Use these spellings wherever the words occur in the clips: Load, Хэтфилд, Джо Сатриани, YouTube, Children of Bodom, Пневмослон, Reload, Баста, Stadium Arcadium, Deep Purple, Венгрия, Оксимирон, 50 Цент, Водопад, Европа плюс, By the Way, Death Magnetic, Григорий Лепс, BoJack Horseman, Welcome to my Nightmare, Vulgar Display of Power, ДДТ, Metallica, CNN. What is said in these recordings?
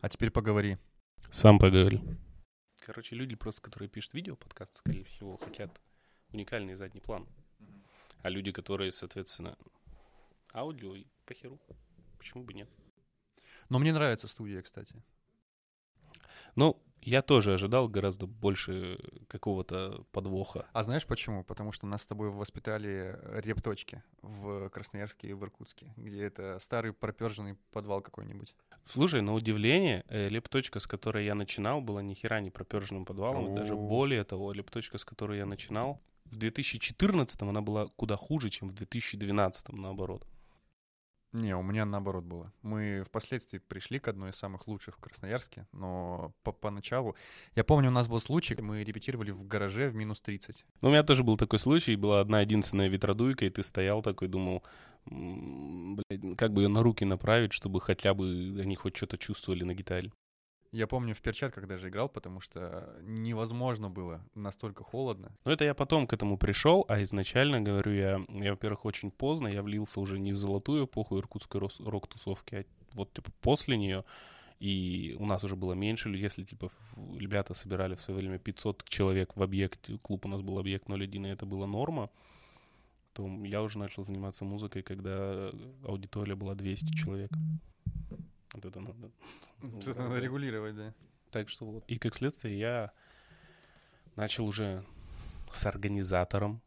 А теперь поговори. Сам поговори. Короче, люди просто, которые пишут видео, подкаст, скорее всего, хотят уникальный задний план. А люди, которые, соответственно, аудио, похеру. Почему бы нет? Но мне нравится студия, кстати. Ну, я тоже ожидал гораздо больше какого-то подвоха. А знаешь почему? Потому что нас с тобой воспитали репточки в Красноярске и в Иркутске, где это старый проперженный подвал какой-нибудь. Слушай, на удивление, репточка, с которой я начинал, была ни хера не проперженным подвалом. Даже более того, репточка, с которой я начинал, в 2014-м она была куда хуже, чем в 2012-м, наоборот. Не, у меня наоборот было. Мы впоследствии пришли к одной из самых лучших в Красноярске, но поначалу... Я помню, у нас был случай, мы репетировали в гараже в минус 30. Ну, у меня тоже был такой случай, была одна единственная ветродуйка, и ты стоял такой, думал, блядь, как бы ее на руки направить, чтобы хотя бы они хоть что-то чувствовали на гитаре. Я помню, в перчатках даже играл, потому что невозможно было, настолько холодно. Но это я потом к этому пришел, а изначально, говорю я, во-первых, очень поздно, я влился уже не в золотую эпоху иркутской рок-тусовки, а вот типа после нее, и у нас уже было меньше, если типа ребята собирали в свое время 500 человек в объект, клуб у нас был объект 01, и это была норма, то я уже начал заниматься музыкой, когда аудитория была 200 человек. Вот это надо. Это надо регулировать, да. Так что вот. И как следствие я начал уже с организатором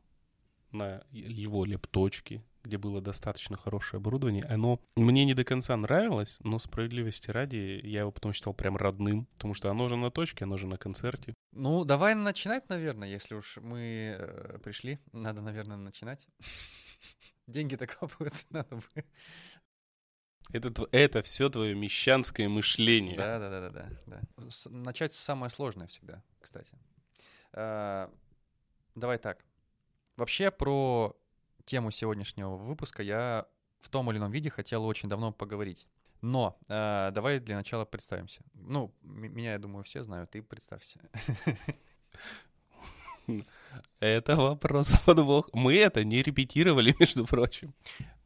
на его лепточке, где было достаточно хорошее оборудование. Оно мне не до конца нравилось, но справедливости ради я его потом считал прям родным, потому что оно же на точке, оно же на концерте. Ну, давай начинать, наверное, если уж мы пришли. Надо, наверное, начинать. Деньги-то капают, надо бы... Это все твое мещанское мышление. Да. Начать с самое сложное всегда, кстати. Давай так. Вообще про тему сегодняшнего выпуска я в том или ином виде хотел очень давно поговорить. Но давай для начала представимся. Ну, меня, я думаю, все знают. Ты представься. Это вопрос подвох. Мы это не репетировали, между прочим.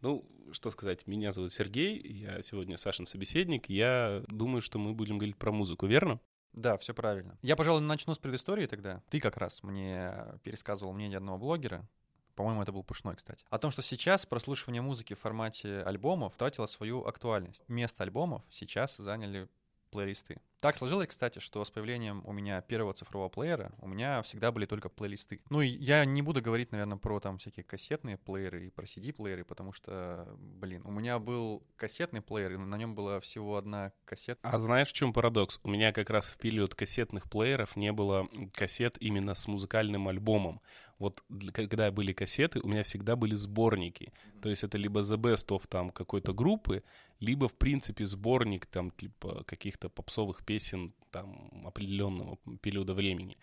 Ну, что сказать, меня зовут Сергей, я сегодня Сашин собеседник, я думаю, что мы будем говорить про музыку, верно? Да, все правильно. Я, пожалуй, начну с предыстории тогда. Ты как раз мне пересказывал мнение одного блогера, по-моему, это был Пушной, кстати, о том, что сейчас прослушивание музыки в формате альбомов тратило свою актуальность. Место альбомов сейчас заняли плейлисты. Так сложилось, кстати, что с появлением у меня первого цифрового плеера у меня всегда были только плейлисты. Ну, и я не буду говорить, наверное, про там всякие кассетные плееры и про CD-плееры, потому что, блин, у меня был кассетный плеер, и на нем была всего одна кассета. А знаешь, в чем парадокс? У меня как раз в период кассетных плееров не было кассет именно с музыкальным альбомом. Вот когда были кассеты, у меня всегда были сборники. То есть это либо The Best of там какой-то группы, либо, в принципе, сборник там типа каких-то попсовых песен там определенного периода времени.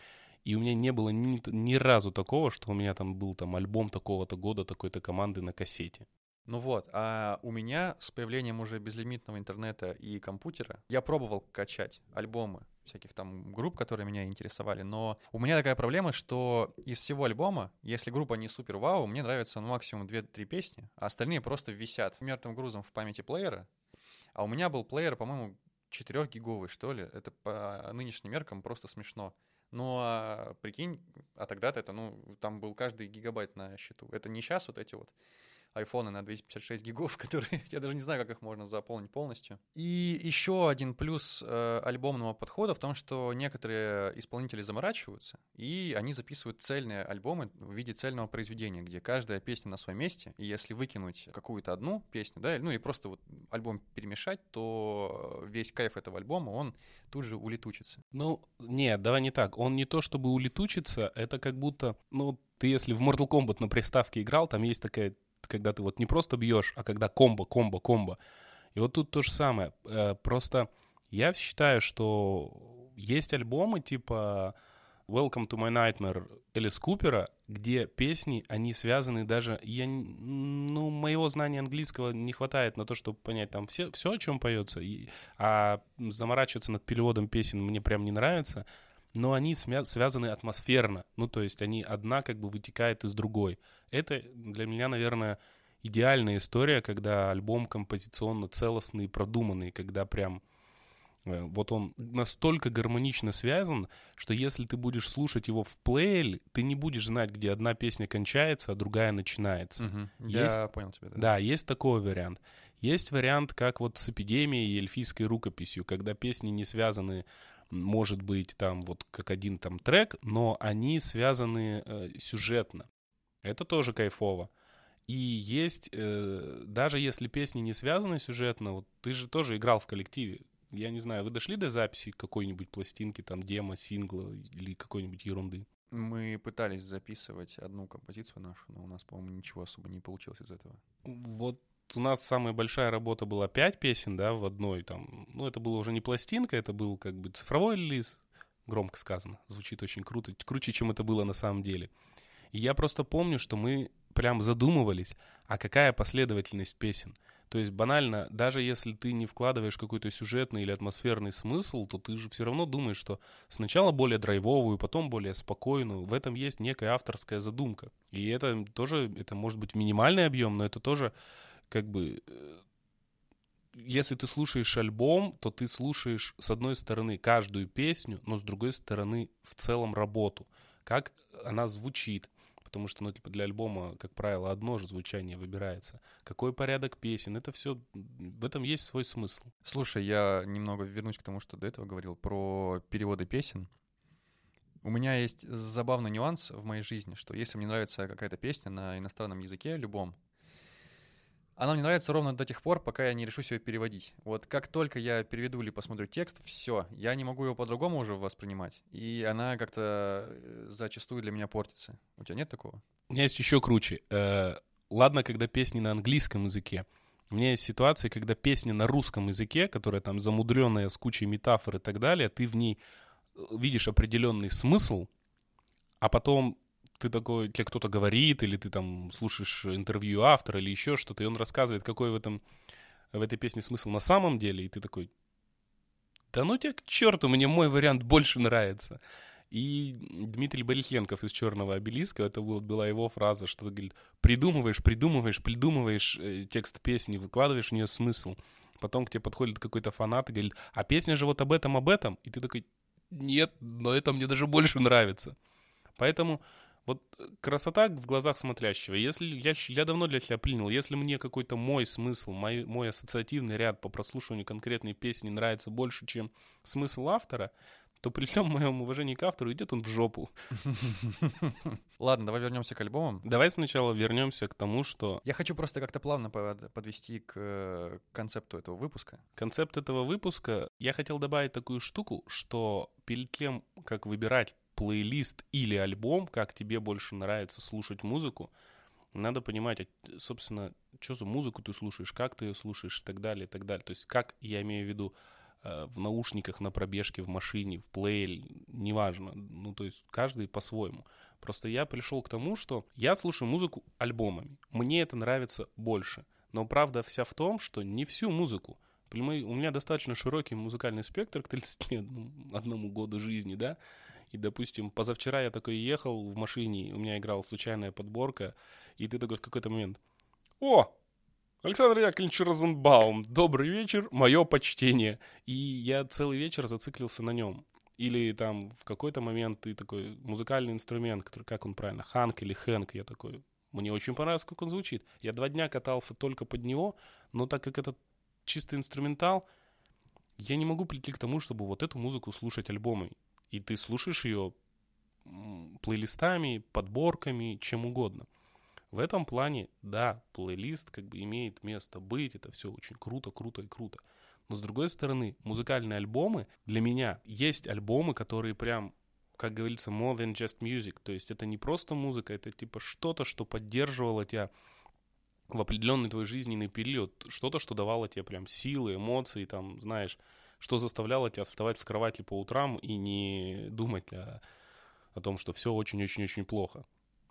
И у меня не было ни разу такого, что у меня там был там альбом такого-то года, такой-то команды на кассете. Ну вот, а у меня с появлением уже безлимитного интернета и компьютера я пробовал качать альбомы всяких там групп, которые меня интересовали, но у меня такая проблема, что из всего альбома, если группа не супер-вау, мне нравятся максимум 2-3 песни, а остальные просто висят мертвым грузом в памяти плеера. А у меня был плеер, по-моему, 4-гиговый, что ли. Это по нынешним меркам просто смешно. Ну, а прикинь, а тогда-то это, ну, там был каждый гигабайт на счету. Это не сейчас вот эти вот айфоны на 256 гигов, которые... Я даже не знаю, как их можно заполнить полностью. И еще один плюс альбомного подхода в том, что некоторые исполнители заморачиваются, и они записывают цельные альбомы в виде цельного произведения, где каждая песня на своем месте, и если выкинуть какую-то одну песню, да, ну и просто вот альбом перемешать, то весь кайф этого альбома, он тут же улетучится. Ну, нет, давай не так. Он не то чтобы улетучится, это как будто... Ну, ты если в Mortal Kombat на приставке играл, там есть такая... Когда ты вот не просто бьешь, а когда комбо. И вот тут то же самое. Просто я считаю, что есть альбомы типа Welcome to my Nightmare Alice Cooper, где песни, они связаны даже... Ну, моего знания английского не хватает на то, чтобы понять там все, о чем поется. А заморачиваться над переводом песен мне прям не нравится. Но они связаны атмосферно. Ну, то есть они одна как бы вытекает из другой. Это для меня, наверное, идеальная история, когда альбом композиционно целостный, продуманный, когда прям Вот он настолько гармонично связан, что если ты будешь слушать его в плее, ты не будешь знать, где одна песня кончается, а другая начинается. Угу. Есть... Я понял тебя. Да. Да, есть такой вариант. Есть вариант, как вот с «Эпидемией» и «Эльфийской рукописью», когда песни не связаны, может быть, там вот как один там трек, но они связаны сюжетно. Это тоже кайфово. И есть, даже если песни не связаны сюжетно, вот ты же тоже играл в коллективе. Я не знаю, вы дошли до записи какой-нибудь пластинки, там, демо, сингла или какой-нибудь ерунды? Мы пытались записывать одну композицию нашу, но у нас, по-моему, ничего особо не получилось из этого. Вот у нас самая большая работа была 5 песен, да, в одной там. Ну, это была уже не пластинка, это был как бы цифровой релиз, громко сказано. Звучит очень круто, круче, чем это было на самом деле. И я просто помню, что мы прям задумывались, а какая последовательность песен. То есть банально, даже если ты не вкладываешь какой-то сюжетный или атмосферный смысл, то ты же все равно думаешь, что сначала более драйвовую, потом более спокойную. В этом есть некая авторская задумка. И это тоже, это может быть минимальный объем, но это тоже как бы... Если ты слушаешь альбом, то ты слушаешь, с одной стороны, каждую песню, но с другой стороны, в целом работу. Как она звучит. Потому что, ну, типа, для альбома, как правило, одно же звучание выбирается. Какой порядок песен, это все, в этом есть свой смысл. Слушай, я немного вернусь к тому, что до этого говорил, про переводы песен. У меня есть забавный нюанс в моей жизни, что если мне нравится какая-то песня на иностранном языке, любом, она мне нравится ровно до тех пор, пока я не решусь ее переводить. Вот как только я переведу или посмотрю текст, все, я не могу его по-другому уже воспринимать. И она как-то зачастую для меня портится. У тебя нет такого? У меня есть еще круче. Ладно, когда песни на английском языке. У меня есть ситуации, когда песня на русском языке, которая там замудренная с кучей метафор и так далее, ты в ней видишь определенный смысл, а потом... ты такой, тебе кто-то говорит, или ты там слушаешь интервью автора, или еще что-то, и он рассказывает, какой в этой песне смысл на самом деле, и ты такой, да ну тебя к черту, мне мой вариант больше нравится. И Дмитрий Борисленков из «Черного обелиска», это была его фраза, что ты, говорит, придумываешь текст песни, выкладываешь в нее смысл. Потом к тебе подходит какой-то фанат и говорит, а песня же вот об этом, и ты такой, нет, но это мне даже больше нравится. Поэтому... Вот красота в глазах смотрящего. Если я давно для себя принял, если мне какой-то мой смысл, мой ассоциативный ряд по прослушиванию конкретной песни нравится больше, чем смысл автора, то при всем моем уважении к автору идет он в жопу. Ладно, давай вернемся к альбомам. Давай сначала вернемся к тому, что... Я хочу просто как-то плавно подвести к концепту этого выпуска. Концепт этого выпуска. Я хотел добавить такую штуку, что перед тем, как выбирать плейлист или альбом, как тебе больше нравится слушать музыку, надо понимать, собственно, что за музыку ты слушаешь, как ты ее слушаешь и так далее, и так далее. То есть как, я имею в виду, в наушниках, на пробежке, в машине, в плее, неважно. Ну, то есть каждый по-своему. Просто я пришел к тому, что я слушаю музыку альбомами. Мне это нравится больше. Но правда вся в том, что не всю музыку. У меня достаточно широкий музыкальный спектр к 31 году жизни, да? И, допустим, позавчера я такой ехал в машине, у меня играла случайная подборка, и ты такой в какой-то момент: «О, Александр Яковлевич Розенбаум, добрый вечер, мое почтение». И я целый вечер зациклился на нем. Или там в какой-то момент ты такой, музыкальный инструмент, который, как он правильно, ханк или хэнк, я такой, мне очень понравилось, как он звучит. Я 2 дня катался только под него, но так как это чистый инструментал, я не могу прийти к тому, чтобы вот эту музыку слушать альбомами. И ты слушаешь ее плейлистами, подборками, чем угодно. В этом плане, да, плейлист как бы имеет место быть, это все очень круто, круто и круто. Но с другой стороны, музыкальные альбомы, для меня есть альбомы, которые прям, как говорится, more than just music. То есть это не просто музыка, это типа что-то, что поддерживало тебя в определенный твой жизненный период, что-то, что давало тебе прям силы, эмоции, там, знаешь... что заставляло тебя вставать с кровати по утрам и не думать о том, что все очень-очень-очень плохо.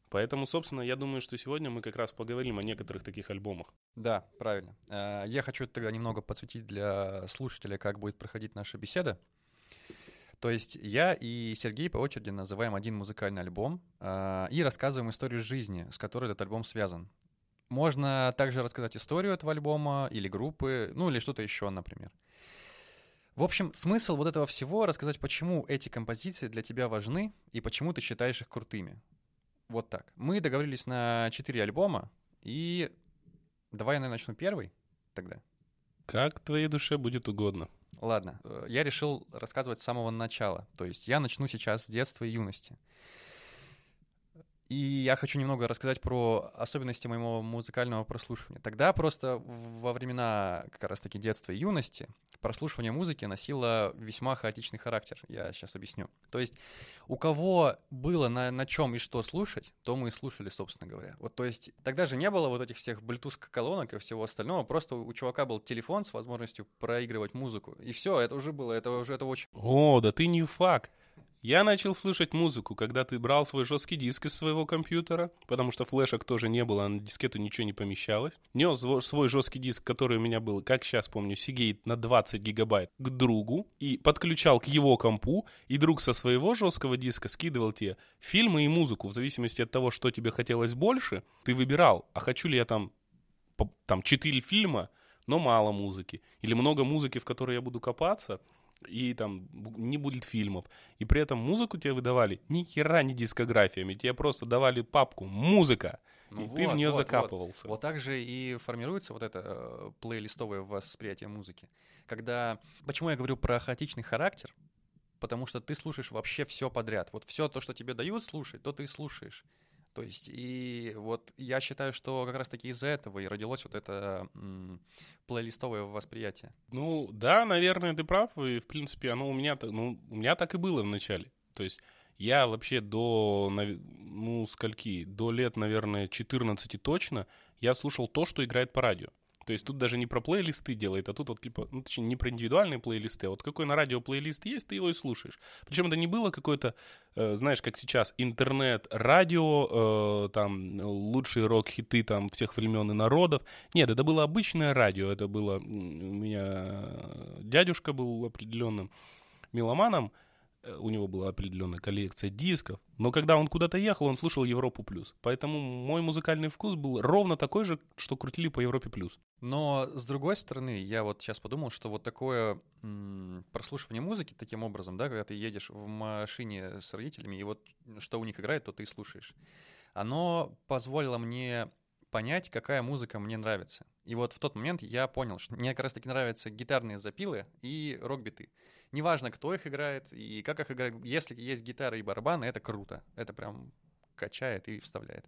Поэтому, собственно, я думаю, что сегодня мы как раз поговорим о некоторых таких альбомах. Да, правильно. Я хочу тогда немного подсветить для слушателя, как будет проходить наша беседа. То есть я и Сергей по очереди называем один музыкальный альбом и рассказываем историю жизни, с которой этот альбом связан. Можно также рассказать историю этого альбома или группы, ну или что-то еще, например. В общем, смысл вот этого всего — рассказать, почему эти композиции для тебя важны и почему ты считаешь их крутыми. Вот так. Мы договорились на 4 альбома, и давай я, наверное, начну первый тогда. Как твоей душе будет угодно. Ладно, я решил рассказывать с самого начала. То есть я начну сейчас с детства и юности. И я хочу немного рассказать про особенности моего музыкального прослушивания. Тогда просто во времена как раз-таки детства и юности прослушивание музыки носило весьма хаотичный характер. Я сейчас объясню. То есть у кого было на чем и что слушать, то мы и слушали, собственно говоря. Вот, то есть тогда же не было вот этих всех Bluetooth-колонок и всего остального. Просто у чувака был телефон с возможностью проигрывать музыку. И все, это уже было, это очень... О, да ты не факт. Я начал слушать музыку, когда ты брал свой жесткий диск из своего компьютера, потому что флешек тоже не было, а на дискету ничего не помещалось. Нес свой жесткий диск, который у меня был, как сейчас помню, Seagate на 20 гигабайт, к другу, и подключал к его компу, и друг со своего жесткого диска скидывал тебе фильмы и музыку, в зависимости от того, что тебе хотелось больше, ты выбирал, а хочу ли я там 4 фильма, но мало музыки, или много музыки, в которой я буду копаться, и там не будет фильмов. И при этом музыку тебе выдавали ни хера не дискографиями. Тебе просто давали папку «Музыка», ну и вот, ты в нее закапывался. Вот так же и формируется вот это плейлистовое восприятие музыки. Когда... Почему я говорю про хаотичный характер? Потому что ты слушаешь вообще все подряд. Вот все то, что тебе дают слушать, то ты слушаешь. То есть, и вот я считаю, что как раз-таки из-за этого и родилось вот это плейлистовое восприятие. Ну, да, наверное, ты прав, и, в принципе, оно у меня так и было в начале. То есть я вообще до лет, наверное, 14 точно, я слушал то, что играет по радио. То есть тут даже не про плейлисты делает, а тут вот типа, ну, точнее, не про индивидуальные плейлисты, а вот какой на радио плейлист есть, ты его и слушаешь. Причем это не было какое-то, знаешь, как сейчас, интернет, радио, там, лучшие рок-хиты там всех времен и народов. Нет, это было обычное радио, это было... У меня дядюшка был определенным меломаном, у него была определенная коллекция дисков, но когда он куда-то ехал, он слушал Европу плюс. Поэтому мой музыкальный вкус был ровно такой же, что крутили по Европе плюс. Но, с другой стороны, я вот сейчас подумал, что вот такое прослушивание музыки таким образом, да, когда ты едешь в машине с родителями, и вот что у них играет, то ты и слушаешь, оно позволило мне понять, какая музыка мне нравится. И вот в тот момент я понял, что мне как раз-таки нравятся гитарные запилы и рок-биты. Неважно, кто их играет и как их играет. Если есть гитара и барабаны, это круто. Это прям качает и вставляет.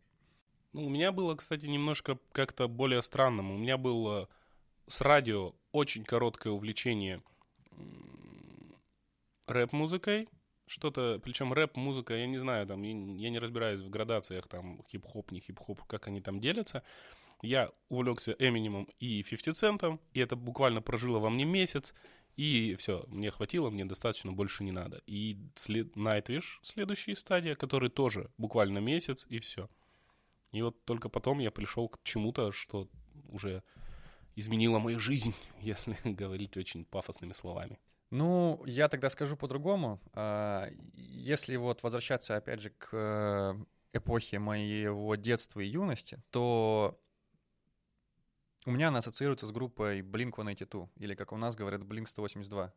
Ну, у меня было, кстати, немножко как-то более странным. У меня было с радио очень короткое увлечение рэп-музыкой. Что-то, причем рэп-музыка, я не знаю, там, я не разбираюсь в градациях, там, хип-хоп, не хип-хоп, как они там делятся. Я увлекся Эминемом и 50 Центом, и это буквально прожило во мне месяц, и все, мне хватило, мне достаточно, больше не надо. И Nightwish, следующая стадия, который тоже буквально месяц, и все. И вот только потом я пришел к чему-то, что уже изменило мою жизнь, если говорить очень пафосными словами. Ну, я тогда скажу по-другому. Если вот возвращаться, опять же, к эпохе моего детства и юности, то у меня она ассоциируется с группой Blink-182, или, как у нас говорят, Blink-182.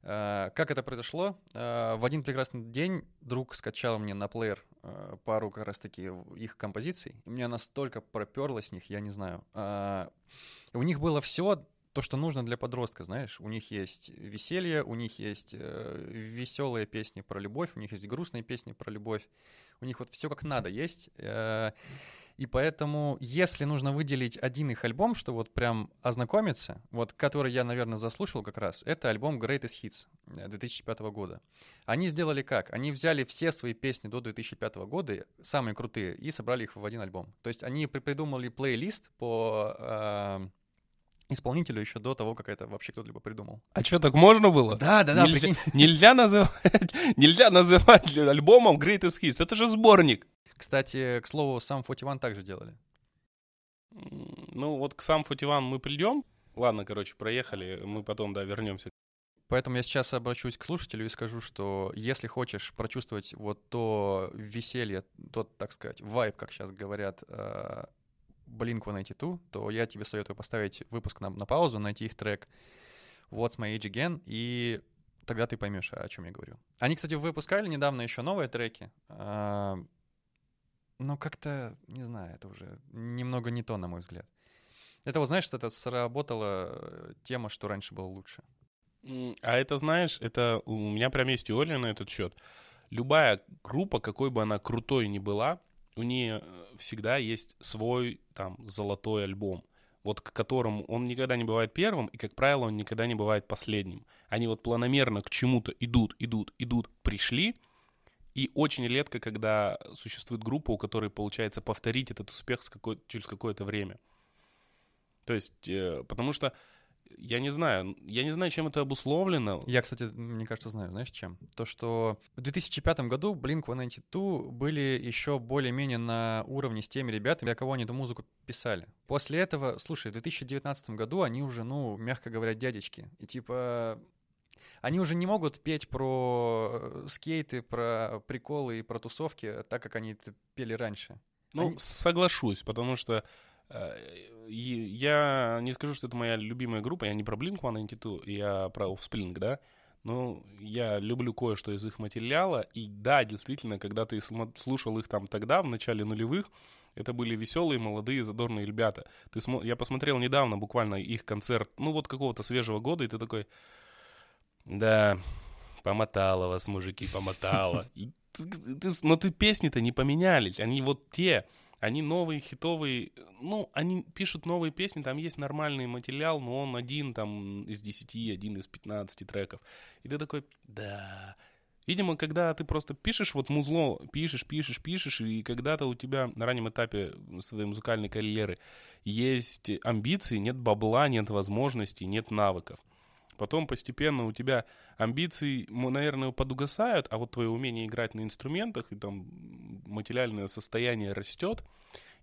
Как это произошло? В один прекрасный день друг скачал мне на плеер пару как раз-таки их композиций, и меня настолько проперло с них, я не знаю. У них было все... То, что нужно для подростка, знаешь, у них есть веселье, у них есть веселые песни про любовь, у них есть грустные песни про любовь, у них вот все как надо есть, и поэтому, если нужно выделить один их альбом, что вот прям ознакомиться, вот который я, наверное, заслушал как раз, это альбом Greatest Hits 2005 года. Они сделали как? Они взяли все свои песни до 2005 года, самые крутые, и собрали их в один альбом. То есть они придумали плейлист по... исполнителю еще до того, как это вообще кто-либо придумал. А что, так можно было? Да. Нельзя называть альбомом Greatest Hits. Это же сборник. Кстати, к слову, Sum 41 также делали. Ну, вот к Sum 41 мы придем. Ладно, короче, проехали. Мы потом, да, вернемся. Поэтому я сейчас обращусь к слушателю и скажу, что если хочешь прочувствовать вот то веселье, тот, так сказать, вайб, как сейчас говорят, Blink-182, то я тебе советую поставить выпуск на паузу, найти их трек What's My Age Again, и тогда ты поймешь, о чем я говорю. Они, кстати, выпускали недавно еще новые треки, но как-то, не знаю, это уже немного не то, на мой взгляд. Это вот, знаешь, это сработала тема, что раньше было лучше. А это, знаешь, это у меня прям есть теория на этот счет. Любая группа, какой бы она крутой ни была, у нее всегда есть свой там золотой альбом, вот к которому он никогда не бывает первым, и, как правило, он никогда не бывает последним. Они вот планомерно к чему-то идут, пришли, и очень редко, когда существует группа, у которой получается повторить этот успех через какое-то время. То есть, потому что я не знаю, чем это обусловлено. Я, кстати, мне кажется, знаю, знаешь, чем? То, что в 2005 году Blink-182 были еще более-менее на уровне с теми ребятами, для кого они эту музыку писали. После этого, слушай, в 2019 году они уже, мягко говоря, дядечки. И типа они уже не могут петь про скейты, про приколы и про тусовки так, как они это пели раньше. Соглашусь, потому что я не скажу, что это моя любимая группа. Я не про Blink-182, я про Offspring, да. Но я люблю кое-что из их материала. И да, действительно, когда ты слушал их там тогда, в начале нулевых, это были веселые, молодые, задорные ребята. Я посмотрел недавно буквально их концерт, какого-то свежего года, и ты такой: да, помотало вас, мужики, помотало. Но ты песни-то не поменялись. Они вот те... Они новые, хитовые, они пишут новые песни, там есть нормальный материал, но он один там из 10, один из 15 треков. И ты такой: да. Видимо, когда ты просто пишешь, вот музло, пишешь, и когда-то у тебя на раннем этапе своей музыкальной карьеры есть амбиции, нет бабла, нет возможностей, нет навыков. Потом постепенно у тебя амбиции, наверное, подугасают, а вот твое умение играть на инструментах и там материальное состояние растет.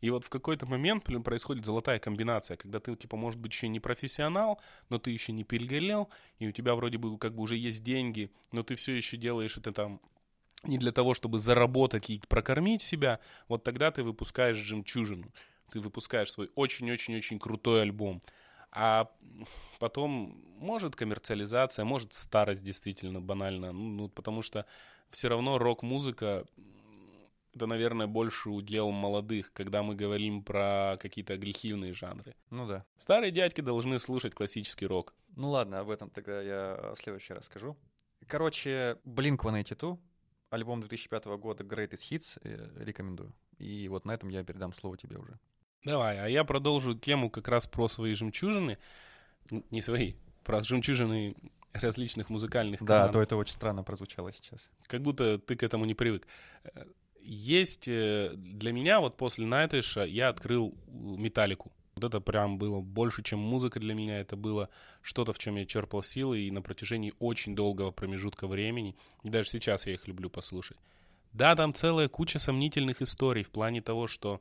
И вот в какой-то момент происходит золотая комбинация, когда ты, может быть, еще не профессионал, но ты еще не перегорел, и у тебя вроде бы уже есть деньги, но ты все еще делаешь это там не для того, чтобы заработать и прокормить себя. Вот тогда ты выпускаешь «Жемчужину», ты выпускаешь свой очень-очень-очень крутой альбом. А потом, может, коммерциализация, может, старость действительно банально, потому что все равно рок-музыка, это, наверное, больше удел молодых, когда мы говорим про какие-то агрессивные жанры. Да. Старые дядьки должны слушать классический рок. Ладно, об этом тогда я в следующий раз скажу. Короче, Blink-182, альбом 2005 года Greatest Hits, рекомендую. И вот на этом я передам слово тебе уже. Давай, а я продолжу тему как раз про свои жемчужины. Не свои, про жемчужины различных музыкальных команд. Да, то это очень странно прозвучало сейчас. Как будто ты к этому не привык. Есть для меня, вот после Найтвиша я открыл Металлику. Вот это прям было больше, чем музыка для меня. Это было что-то, в чем я черпал силы, и на протяжении очень долгого промежутка времени. И даже сейчас я их люблю послушать. Да, там целая куча сомнительных историй в плане того, что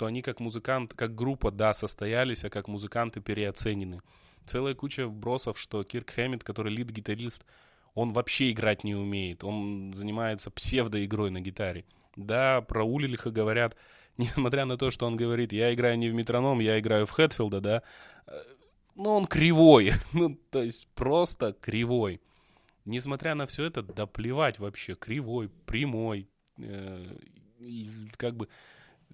они как музыканты, как группа, да, состоялись, а как музыканты переоценены. Целая куча вбросов, что Кирк Хэммит, который лид-гитарист, он вообще играть не умеет, он занимается псевдоигрой на гитаре. Да, про Ульриха говорят, несмотря на то, что он говорит: я играю не в метроном, я играю в Хэтфилда, да, он кривой, то есть просто кривой. Несмотря на все это, да плевать вообще, кривой, прямой,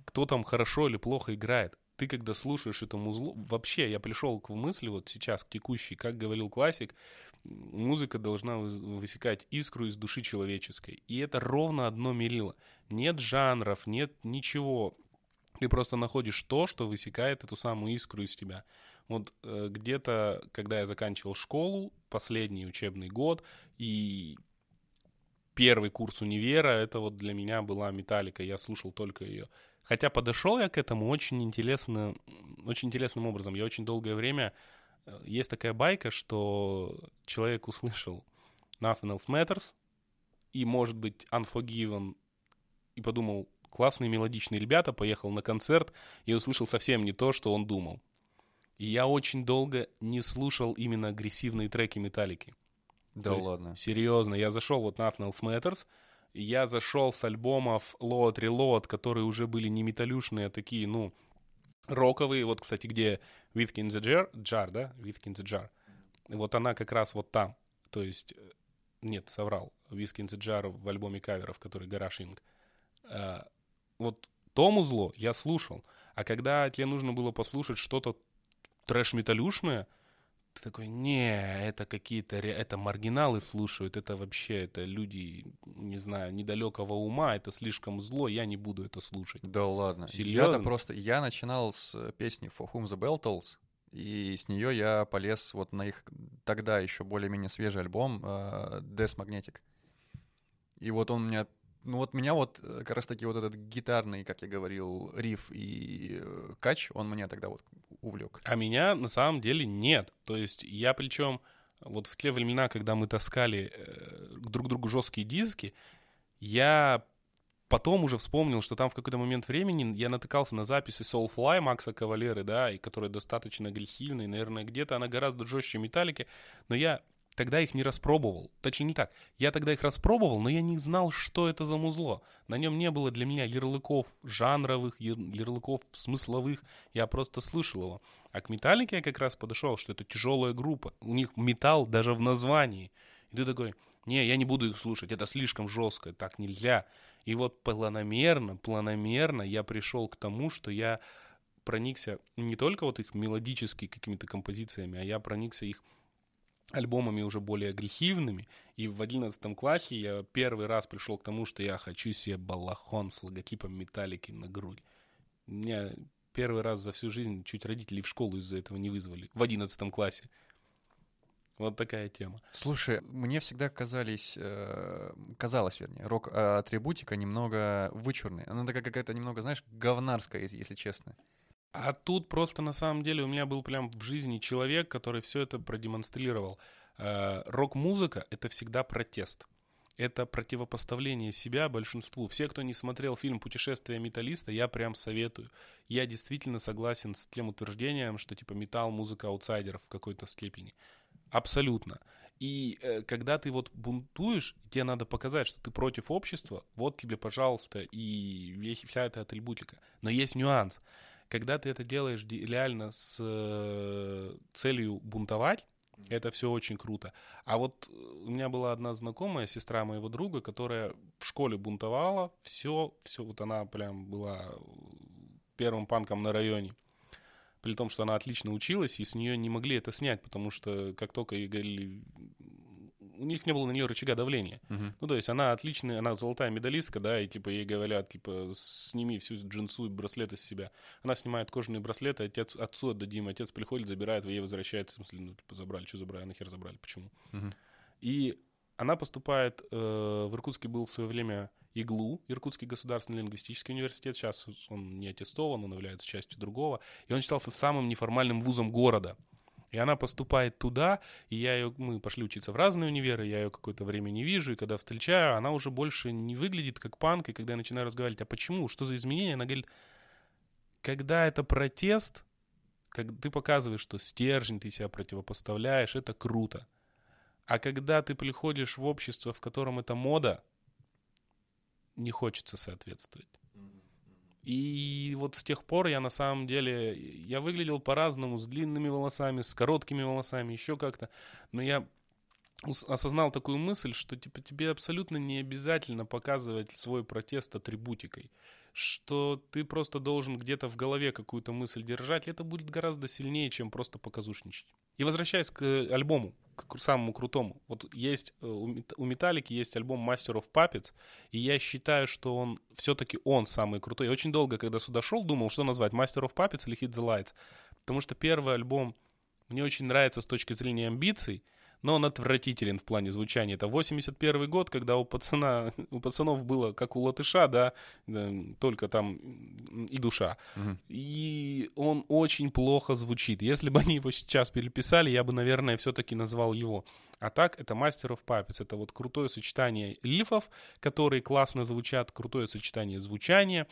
кто там хорошо или плохо играет. Ты, когда слушаешь это музло... Вообще, я пришел к мысли вот сейчас, к текущей, как говорил классик, музыка должна высекать искру из души человеческой. И это ровно одно мерило. Нет жанров, нет ничего. Ты просто находишь то, что высекает эту самую искру из тебя. Вот где-то, когда я заканчивал школу, последний учебный год, и... Первый курс универа, это вот для меня была Металлика, я слушал только ее. Хотя подошел я к этому очень интересным образом. Я очень долгое время... Есть такая байка, что человек услышал Nothing Else Matters и, может быть, Unforgiven, и подумал: классные мелодичные ребята, поехал на концерт и услышал совсем не то, что он думал. И я очень долго не слушал именно агрессивные треки Металлики. Да ладно. Серьезно, я зашел вот на Nothing Else Matters, я зашел с альбомов Load Reload, которые уже были не металюшные, а такие, роковые, вот, кстати, где Whiskey in the Jar, да? Whiskey in the Jar. Вот она как раз вот там. То есть, нет, соврал. Whiskey in the Jar в альбоме каверов, который Garage Inc. Вот то музло я слушал. А когда тебе нужно было послушать что-то трэш-металюшное, ты такой, не, это какие-то, это маргиналы слушают, это вообще, это люди, не знаю, недалекого ума, это слишком зло, я не буду это слушать. Да ладно. Серьезно? Я-то просто, я начинал с песни For Whom the Bell Tolls, и с нее я полез вот на их тогда еще более-менее свежий альбом Death Magnetic. И вот он меня, ну вот меня вот как раз-таки вот этот гитарный, как я говорил, риф и кач, он меня тогда вот увлек. А меня на самом деле нет. То есть я причем вот в те времена, когда мы таскали друг другу жесткие диски, я потом уже вспомнил, что там в какой-то момент времени я натыкался на записи Soulfly Макса Кавалеры, да, и которая достаточно агрессивная, и, наверное, где-то она гораздо жестче Металлики, но я тогда их не распробовал. Точнее, не так. Я тогда их распробовал, но я не знал, что это за музло. На нем не было для меня ярлыков жанровых, ярлыков смысловых. Я просто слышал его. А к Металлике я как раз подошел, что это тяжелая группа. У них металл даже в названии. И ты такой, не, я не буду их слушать, это слишком жестко, так нельзя. И вот планомерно я пришел к тому, что я проникся не только вот их мелодическими какими-то композициями, а я проникся их альбомами уже более агрессивными, и в 11 классе я первый раз пришел к тому, что я хочу себе балахон с логотипом Металлики на грудь. Меня первый раз за всю жизнь чуть родители в школу из-за этого не вызвали. В 11 классе. Вот такая тема. Слушай, мне всегда казалось, рок-атрибутика немного вычурной. Она такая какая-то немного, знаешь, говнарская, если честно. А тут просто на самом деле у меня был прям в жизни человек, который все это продемонстрировал. Рок-музыка — это всегда протест. Это противопоставление себя большинству. Все, кто не смотрел фильм «Путешествие металлиста», я прям советую. Я действительно согласен с тем утверждением, что типа металл — музыка аутсайдеров в какой-то степени. Абсолютно. И когда ты вот бунтуешь, тебе надо показать, что ты против общества, вот тебе, пожалуйста, и вся эта атрибутика. Но есть нюанс. Когда ты это делаешь реально с целью бунтовать, это все очень круто. А вот у меня была одна знакомая, сестра моего друга, которая в школе бунтовала, все, вот она прям была первым панком на районе. При том, что она отлично училась, и с нее не могли это снять, потому что как только ей говорили, у них не было на нее рычага давления. Uh-huh. Ну, то есть она отличная, она золотая медалистка, да, и типа ей говорят, типа, сними всю джинсу и браслет из себя. Она снимает кожаные браслеты, отцу отдадим, отец приходит, забирает, ей возвращается, в смысле, ну, типа, забрали, что забрали, нахер забрали, почему? Uh-huh. И она поступает, в Иркутске был в свое время ИГЛУ, Иркутский государственный лингвистический университет, сейчас он не аттестован, он является частью другого, и он считался самым неформальным вузом города. И она поступает туда, и мы пошли учиться в разные универы, я ее какое-то время не вижу, и когда встречаю, она уже больше не выглядит как панк, и когда я начинаю разговаривать, а почему, что за изменения, она говорит, когда это протест, когда ты показываешь, что стержень, ты себя противопоставляешь, это круто. А когда ты приходишь в общество, в котором это мода, не хочется соответствовать. И вот с тех пор я на самом деле, я выглядел по-разному, с длинными волосами, с короткими волосами, еще как-то. Но я осознал такую мысль, что типа, тебе абсолютно не обязательно показывать свой протест атрибутикой. Что ты просто должен где-то в голове какую-то мысль держать, и это будет гораздо сильнее, чем просто показушничать. И возвращаясь к альбому, к самому крутому. Вот есть у Металлики есть альбом Master of Puppets, и я считаю, что он все-таки он самый крутой. Я очень долго, когда сюда шел, думал, что назвать, Master of Puppets или Hit the Lights, потому что первый альбом мне очень нравится с точки зрения амбиций, но он отвратителен в плане звучания. Это 81 год, когда у пацанов было, как у латыша, да, только там и душа. Угу. И он очень плохо звучит. Если бы они его сейчас переписали, я бы, наверное, все-таки назвал его. А так, это Master of Puppets. Это вот крутое сочетание рифов, которые классно звучат, крутое сочетание звучания.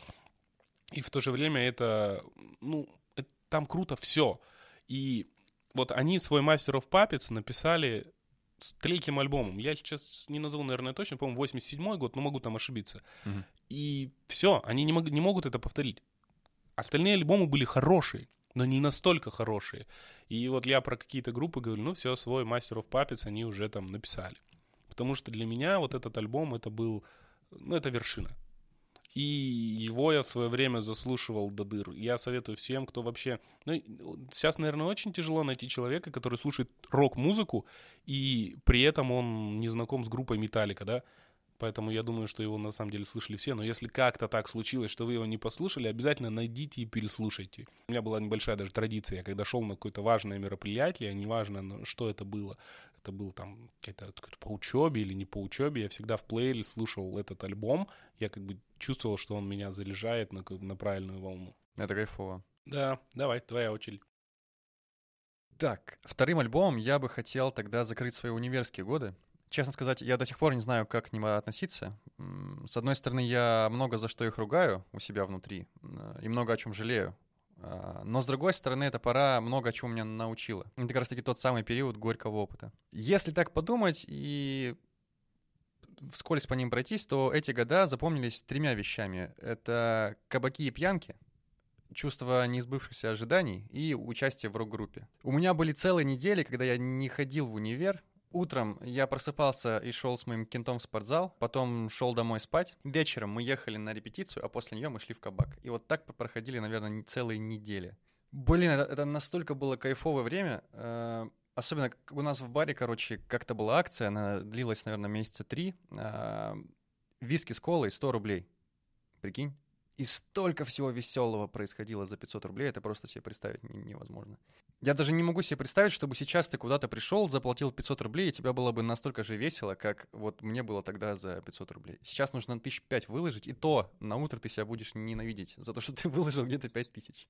И в то же время это, ну, там круто все. И вот они свой Master of Puppets написали с третьим альбомом. Я сейчас не назову, наверное, точно, по-моему, 87-й год, но могу там ошибиться. Uh-huh. И все, они не могут это повторить. Остальные альбомы были хорошие, но не настолько хорошие. И вот я про какие-то группы говорю, ну все, свой Master of Puppets они уже там написали. Потому что для меня вот этот альбом, это был, ну это вершина. И его я в свое время заслушивал до дыр. Я советую всем, кто вообще... Ну, сейчас, наверное, очень тяжело найти человека, который слушает рок-музыку, и при этом он не знаком с группой Metallica, да? Поэтому я думаю, что его на самом деле слышали все. Но если как-то так случилось, что вы его не послушали, обязательно найдите и переслушайте. У меня была небольшая даже традиция. Я когда шел на какое-то важное мероприятие, неважно, что это было там какое-то по учебе или не по учебе, я всегда в плеере слушал этот альбом. Я как бы чувствовал, что он меня заряжает на правильную волну. Это кайфово. Да, давай, твоя очередь. Так, вторым альбомом я бы хотел тогда закрыть свои универские годы. Честно сказать, я до сих пор не знаю, как к ним относиться. С одной стороны, я много за что их ругаю у себя внутри и много о чем жалею. Но с другой стороны, эта пора много о чем меня научила. Это как раз-таки тот самый период горького опыта. Если так подумать и вскользь по ним пройтись, то эти года запомнились тремя вещами. Это кабаки и пьянки, чувство неизбывшихся ожиданий и участие в рок-группе. У меня были целые недели, когда я не ходил в универ. Утром я просыпался и шел с моим кентом в спортзал, потом шел домой спать. Вечером мы ехали на репетицию, а после нее мы шли в кабак. И вот так проходили, наверное, целые недели. Блин, это настолько было кайфовое время. Особенно у нас в баре, короче, как-то была акция, она длилась, наверное, месяца 3. Виски с колой 100 рублей. Прикинь? И столько всего веселого происходило за 500 рублей, это просто себе представить невозможно. Я даже не могу себе представить, чтобы сейчас ты куда-то пришел, заплатил 500 рублей, и тебя было бы настолько же весело, как вот мне было тогда за 500 рублей. Сейчас нужно 5 тысяч выложить, и то на утро ты себя будешь ненавидеть за то, что ты выложил где-то 5 тысяч.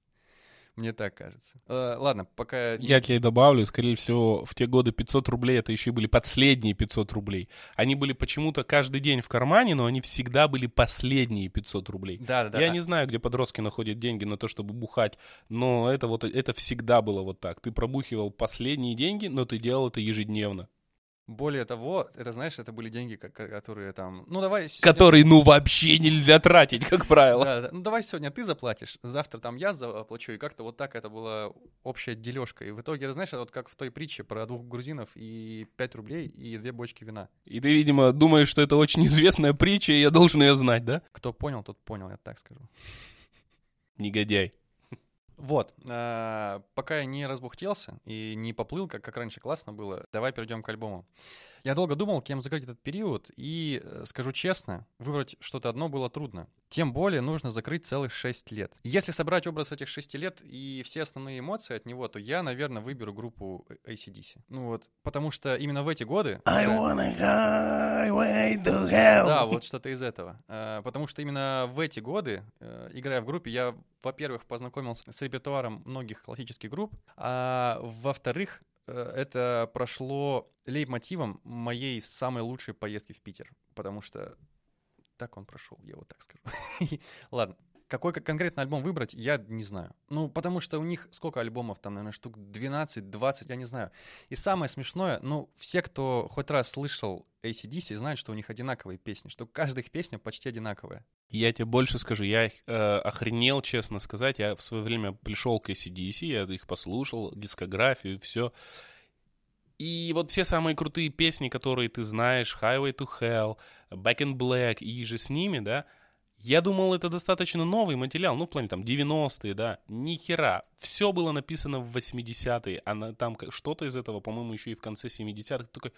Мне так кажется. Ладно, пока... Я тебе добавлю, скорее всего, в те годы 500 рублей, это еще были последние 500 рублей. Они были почему-то каждый день в кармане, но они всегда были последние 500 рублей. Да. Я не знаю, где подростки находят деньги на то, чтобы бухать, но это всегда было вот так. Ты пробухивал последние деньги, но ты делал это ежедневно. Более того, это, знаешь, это были деньги, которые там... Ну, давай... Которые, ну, вообще нельзя тратить, как правило. Да. Ну, давай сегодня ты заплатишь, завтра там я заплачу. И как-то вот так это была общая дележка. И в итоге, это, знаешь, это вот как в той притче про 2 грузинов и 5 рублей и 2 бочки вина. И ты, видимо, думаешь, что это очень известная притча, и я должен ее знать, да? Кто понял, тот понял, я так скажу. Негодяй. Вот, пока я не разбухтелся и не поплыл, как раньше классно было, давай перейдем к альбому. Я долго думал, кем закрыть этот период, и, скажу честно, выбрать что-то одно было трудно. Тем более нужно закрыть целых 6 лет. Если собрать образ этих 6 лет и все основные эмоции от него, то я, наверное, выберу группу AC/DC. Ну вот, потому что именно в эти годы... I wanna highway to hell. Да, вот что-то из этого. Потому что именно в эти годы, играя в группе, я, во-первых, познакомился с репертуаром многих классических групп, а во-вторых, это прошло лейтмотивом моей самой лучшей поездки в Питер, потому что так он прошел, я вот так скажу. Ладно, какой конкретно альбом выбрать, я не знаю. Ну, потому что у них сколько альбомов, там, наверное, штук 12, 20, я не знаю. И самое смешное, ну, все, кто хоть раз слышал AC/DC, знают, что у них одинаковые песни, что каждая их песня почти одинаковая. Я тебе больше скажу, я охренел, честно сказать. Я в свое время пришел к AC/DC, я их послушал, дискографию, все. И вот все самые крутые песни, которые ты знаешь, Highway to Hell, Back in Black и же с ними, да, я думал, это достаточно новый материал, ну, в плане там 90-е, да, ни хера. Все было написано в 80-е, а там что-то из этого, по-моему, еще и в конце 70-х. Такой...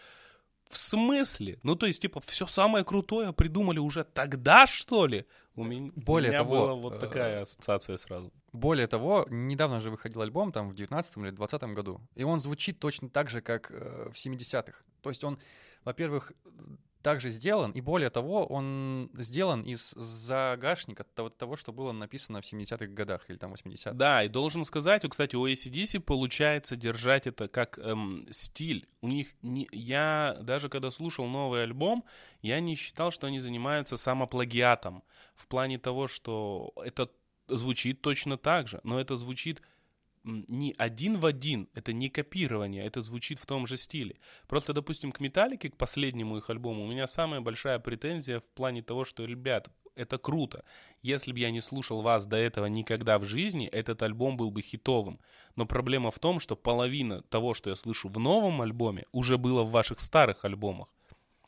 В смысле? Ну, то есть, типа, все самое крутое придумали уже тогда, что ли? У меня была вот такая ассоциация сразу. Более того, недавно же выходил альбом, там, в 19-м или 20-м году, и он звучит точно так же, как в 70-х. То есть он, во-первых, так же сделан, и более того, он сделан из загашника того, что было написано в 70-х годах или там 80-х. Да, и должен сказать, кстати, у AC/DC получается держать это как стиль. У них я даже когда слушал новый альбом, я не считал, что они занимаются самоплагиатом. В плане того, что это звучит точно так же, но это звучит не один в один, это не копирование, это звучит в том же стиле. Просто, допустим, к Metallica, к последнему их альбому, у меня самая большая претензия в плане того, что, ребят, это круто. Если бы я не слушал вас до этого никогда в жизни, этот альбом был бы хитовым. Но проблема в том, что половина того, что я слышу в новом альбоме, уже было в ваших старых альбомах.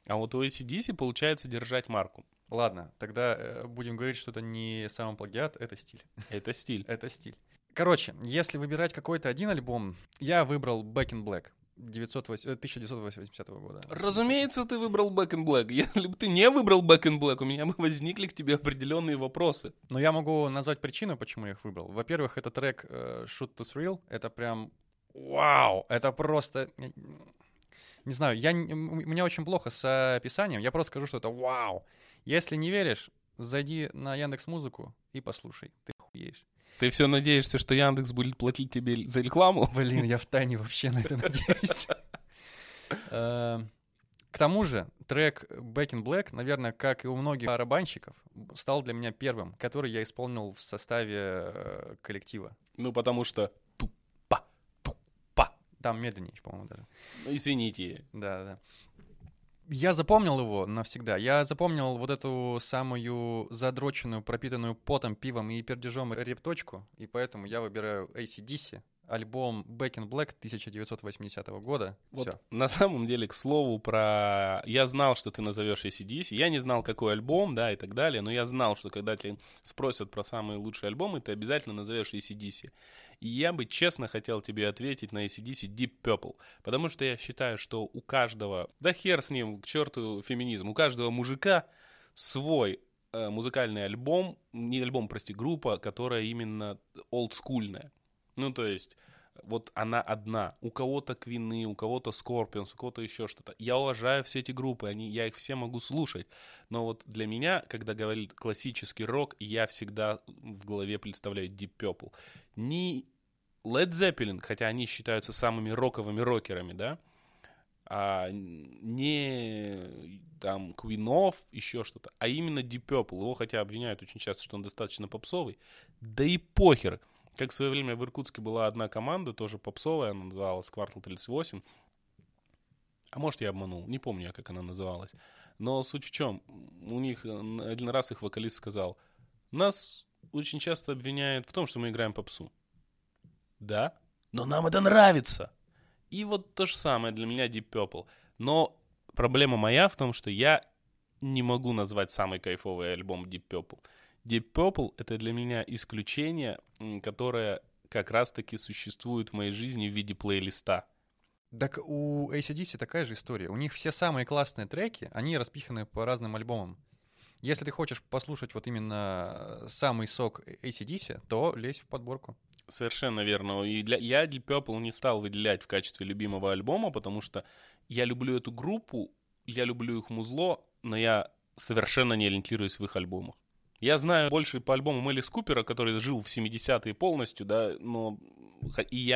А вот у AC/DC получается держать марку. Ладно, тогда будем говорить, что это не сам плагиат, это стиль. Это стиль. Это стиль. Короче, если выбирать какой-то один альбом, я выбрал Back in Black 1980 года. Разумеется, ты выбрал Back in Black. Если бы ты не выбрал Back in Black, у меня бы возникли к тебе определенные вопросы. Но я могу назвать причину, почему я их выбрал. Во-первых, это трек Shoot to Thrill. Это прям... Вау! Это просто... Не знаю, у меня очень плохо с описанием. Я просто скажу, что это вау. Если не веришь, зайди на Яндекс.Музыку и послушай. Ты охуеешь. Ты все надеешься, что Яндекс будет платить тебе за рекламу? Блин, я втайне вообще на это надеюсь. К тому же трек Back in Black, наверное, как и у многих барабанщиков, стал для меня первым, который я исполнил в составе коллектива. Ну, потому что... Там медленнее, по-моему, даже. Извините. Да. Я запомнил его навсегда. Я запомнил вот эту самую задроченную, пропитанную потом, пивом и пердежом репточку, и поэтому я выбираю AC/DC, альбом Back in Black 1980 года. Вот. Всё. На самом деле, к слову, про... Я знал, что ты назовешь AC/DC. Я не знал, какой альбом, да, и так далее, но я знал, что когда тебя спросят про самые лучшие альбомы, ты обязательно назовешь AC/DC. И я бы честно хотел тебе ответить на AC/DC Deep Purple, потому что я считаю, что у каждого, да хер с ним, к черту феминизм, у каждого мужика свой музыкальный альбом, не альбом, прости, группа, которая именно олдскульная. Ну, то есть, вот она одна. У кого-то Квины, у кого-то Скорпионс, у кого-то еще что-то. Я уважаю все эти группы, я их все могу слушать. Но вот для меня, когда говорит классический рок, я всегда в голове представляю Deep Purple. Не Led Zeppelin, хотя они считаются самыми роковыми рокерами, да? А не там Квинов, еще что-то. А именно Deep Purple. Его хотя обвиняют очень часто, что он достаточно попсовый. Да и похер. Как в свое время в Иркутске была одна команда, тоже попсовая, она называлась «Квартал 38». А может, я обманул, не помню, как она называлась. Но суть в чем, у них один раз их вокалист сказал: «Нас очень часто обвиняют в том, что мы играем попсу». Да, но нам это нравится. И вот то же самое для меня Deep Purple. Но проблема моя в том, что я не могу назвать самый кайфовый альбом Deep Purple. Deep Purple — это для меня исключение, которое как раз-таки существует в моей жизни в виде плейлиста. Так у AC/DC такая же история. У них все самые классные треки, они распиханы по разным альбомам. Если ты хочешь послушать вот именно самый сок AC/DC, то лезь в подборку. Совершенно верно. И я Deep Purple не стал выделять в качестве любимого альбома, потому что я люблю эту группу, я люблю их музло, но я совершенно не ориентируюсь в их альбомах. Я знаю больше по альбому Элиса Купера, который жил в 70-е полностью, да, но и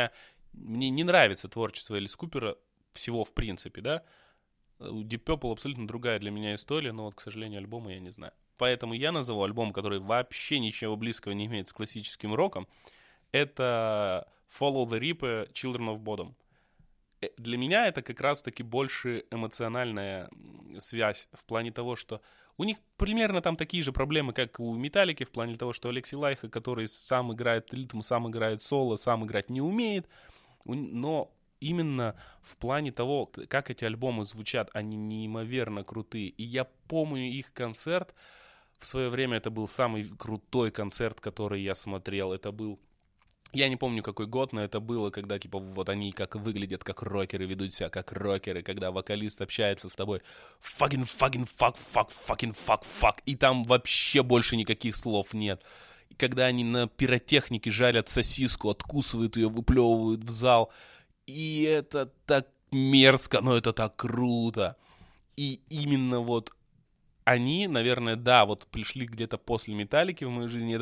мне не нравится творчество Элиса Купера всего в принципе, да. У Deep Purple абсолютно другая для меня история, но вот, к сожалению, альбома я не знаю. Поэтому я назову альбом, который вообще ничего близкого не имеет с классическим роком, это Follow the Reaper, Children of Bodom. Для меня это как раз-таки больше эмоциональная связь в плане того, что у них примерно там такие же проблемы, как у Metallica, в плане того, что Алексей Лайхо, который сам играет ритм, сам играет соло, сам играть не умеет, но именно в плане того, как эти альбомы звучат, они неимоверно крутые. И я помню их концерт. В свое время это был самый крутой концерт, который я смотрел. Это был... Я не помню, какой год, но это было, когда, типа, вот они как выглядят, как рокеры, ведут себя как рокеры, когда вокалист общается с тобой fucking fuck, и там вообще больше никаких слов нет. И когда они на пиротехнике жарят сосиску, откусывают ее, выплевывают в зал, и это так мерзко, но это так круто. И именно вот они, наверное, да, вот пришли где-то после Металлики в моей жизни,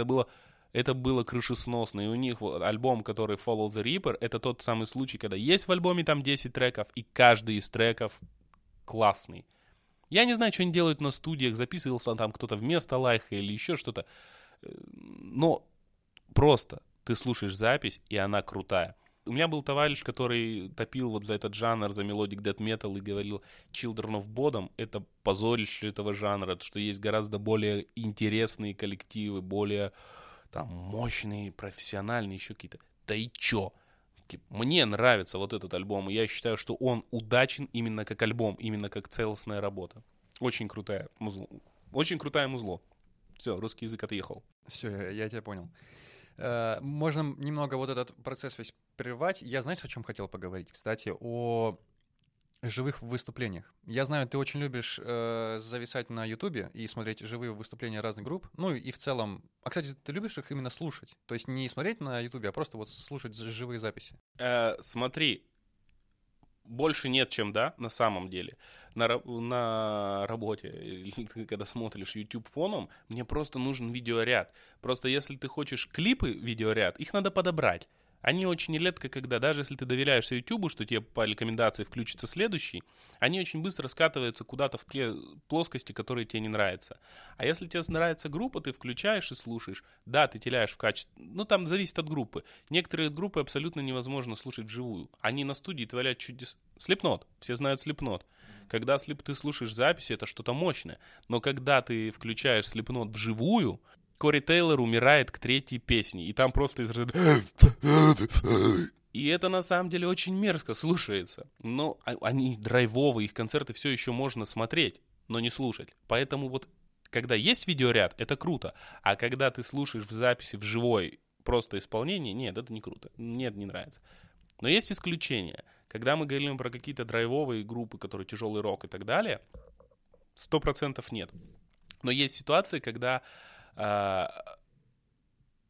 это было крышесносно, и у них альбом, который Follow the Reaper, это тот самый случай, когда есть в альбоме там 10 треков, и каждый из треков классный. Я не знаю, что они делают на студиях, записывался там кто-то вместо Лайха или еще что-то, но просто ты слушаешь запись, и она крутая. У меня был товарищ, который топил вот за этот жанр, за мелодик Death Metal, и говорил, Children of Bodom — это позорище этого жанра, что есть гораздо более интересные коллективы, более там мощные, профессиональные, еще какие-то. Да и чё? Мне нравится вот этот альбом, и я считаю, что он удачен именно как альбом, именно как целостная работа. Очень крутая музло. Очень крутое музло. Все, русский язык отъехал. Все, я тебя понял. Можно немного вот этот процесс весь прервать. Я, знаешь, о чем хотел поговорить? Кстати, о живых выступлениях. Я знаю, ты очень любишь зависать на Ютубе и смотреть живые выступления разных групп. Ну и в целом... А, кстати, ты любишь их именно слушать? То есть не смотреть на Ютубе, а просто вот слушать живые записи? Смотри, больше нет, чем да, на самом деле. На работе, когда смотришь YouTube фоном, мне просто нужен видеоряд. Просто если ты хочешь клипы, видеоряд, их надо подобрать. Они очень редко, когда, даже если ты доверяешься YouTube, что тебе по рекомендации включится следующий, они очень быстро скатываются куда-то в те плоскости, которые тебе не нравятся. А если тебе нравится группа, ты включаешь и слушаешь. Да, ты теряешь в качестве... Ну, там зависит от группы. Некоторые группы абсолютно невозможно слушать вживую. Они на студии творят чудес... Slipknot. Все знают Slipknot. Когда ты слушаешь записи, это что-то мощное. Но когда ты включаешь Slipknot вживую... Кори Тейлор умирает к третьей песне, и там просто из... И это на самом деле очень мерзко слушается. Но они драйвовые, их концерты все еще можно смотреть, но не слушать. Поэтому вот когда есть видеоряд, это круто. А когда ты слушаешь в записи, в живой просто исполнение, нет, это не круто. Нет, не нравится. Но есть исключения. Когда мы говорим про какие-то драйвовые группы, которые тяжелый рок и так далее, 100% нет. Но есть ситуации, когда...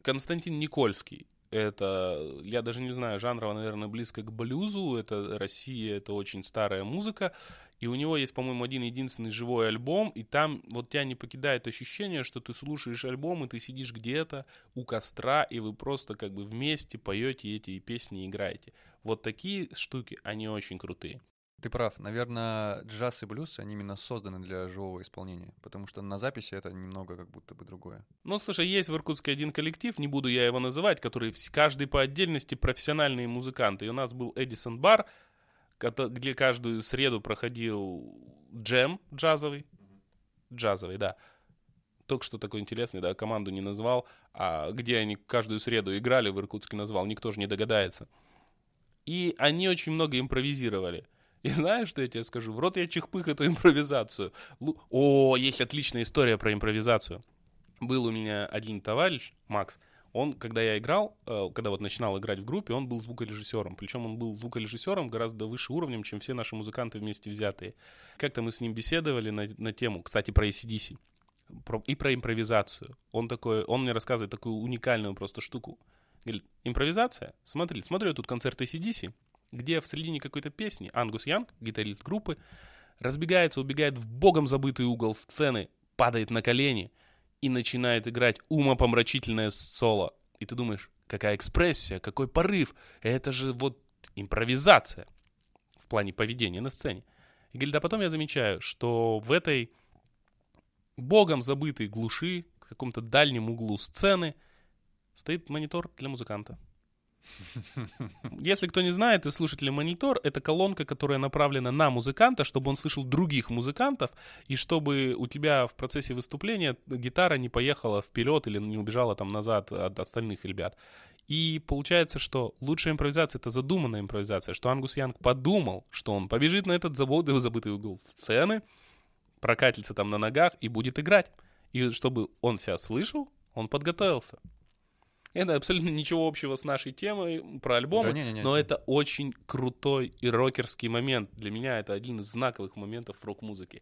Константин Никольский. Это, я даже не знаю, жанрово, наверное, близко к блюзу. Это Россия, это очень старая музыка. И у него есть, по-моему, один-единственный живой альбом. И там вот тебя не покидает ощущение, что ты слушаешь альбом, и ты сидишь где-то у костра, и вы просто как бы вместе поете эти песни и играете. Вот такие штуки, они очень крутые. Ты прав. Наверное, джаз и блюз, они именно созданы для живого исполнения, потому что на записи это немного как будто бы другое. Ну, слушай, есть в Иркутске один коллектив, не буду я его называть, который каждый по отдельности профессиональные музыканты. И у нас был Эдисон Бар, где каждую среду проходил джем джазовый. Джазовый, да. Только что такой интересный, да, команду не назвал, а где они каждую среду играли, в Иркутске назвал, никто же не догадается. И они очень много импровизировали. И знаешь, что я тебе скажу? В рот я чихпых эту импровизацию. О, есть отличная история про импровизацию. Был у меня один товарищ, Макс. Он, когда я играл, когда вот начинал играть в группе, он был звукорежиссером. Причем он был звукорежиссером гораздо выше уровнем, чем все наши музыканты вместе взятые. Как-то мы с ним беседовали на тему, кстати, про AC/DC и про импровизацию. Он мне рассказывает такую уникальную просто штуку. Говорит, импровизация? Смотрю я тут концерт AC/DC, где в середине какой-то песни Ангус Янг, гитарист группы, разбегается, убегает в богом забытый угол сцены, падает на колени и начинает играть умопомрачительное соло. И ты думаешь, какая экспрессия, какой порыв, это же вот импровизация в плане поведения на сцене. И говорит, а потом я замечаю, что в этой богом забытой глуши, в каком-то дальнем углу сцены, стоит монитор для музыканта. Если кто не знает, и слушатели, монитор — это колонка, которая направлена на музыканта, чтобы он слышал других музыкантов, и чтобы у тебя в процессе выступления гитара не поехала вперед или не убежала там назад от остальных ребят. И получается, что лучшая импровизация — это задуманная импровизация, что Ангус Янг подумал, что он побежит на этот забытый угол сцены, прокатится там на ногах и будет играть. И чтобы он себя слышал, он подготовился. Это абсолютно ничего общего с нашей темой про альбомы, да, но это очень крутой и рокерский момент. Для меня это один из знаковых моментов в рок-музыке.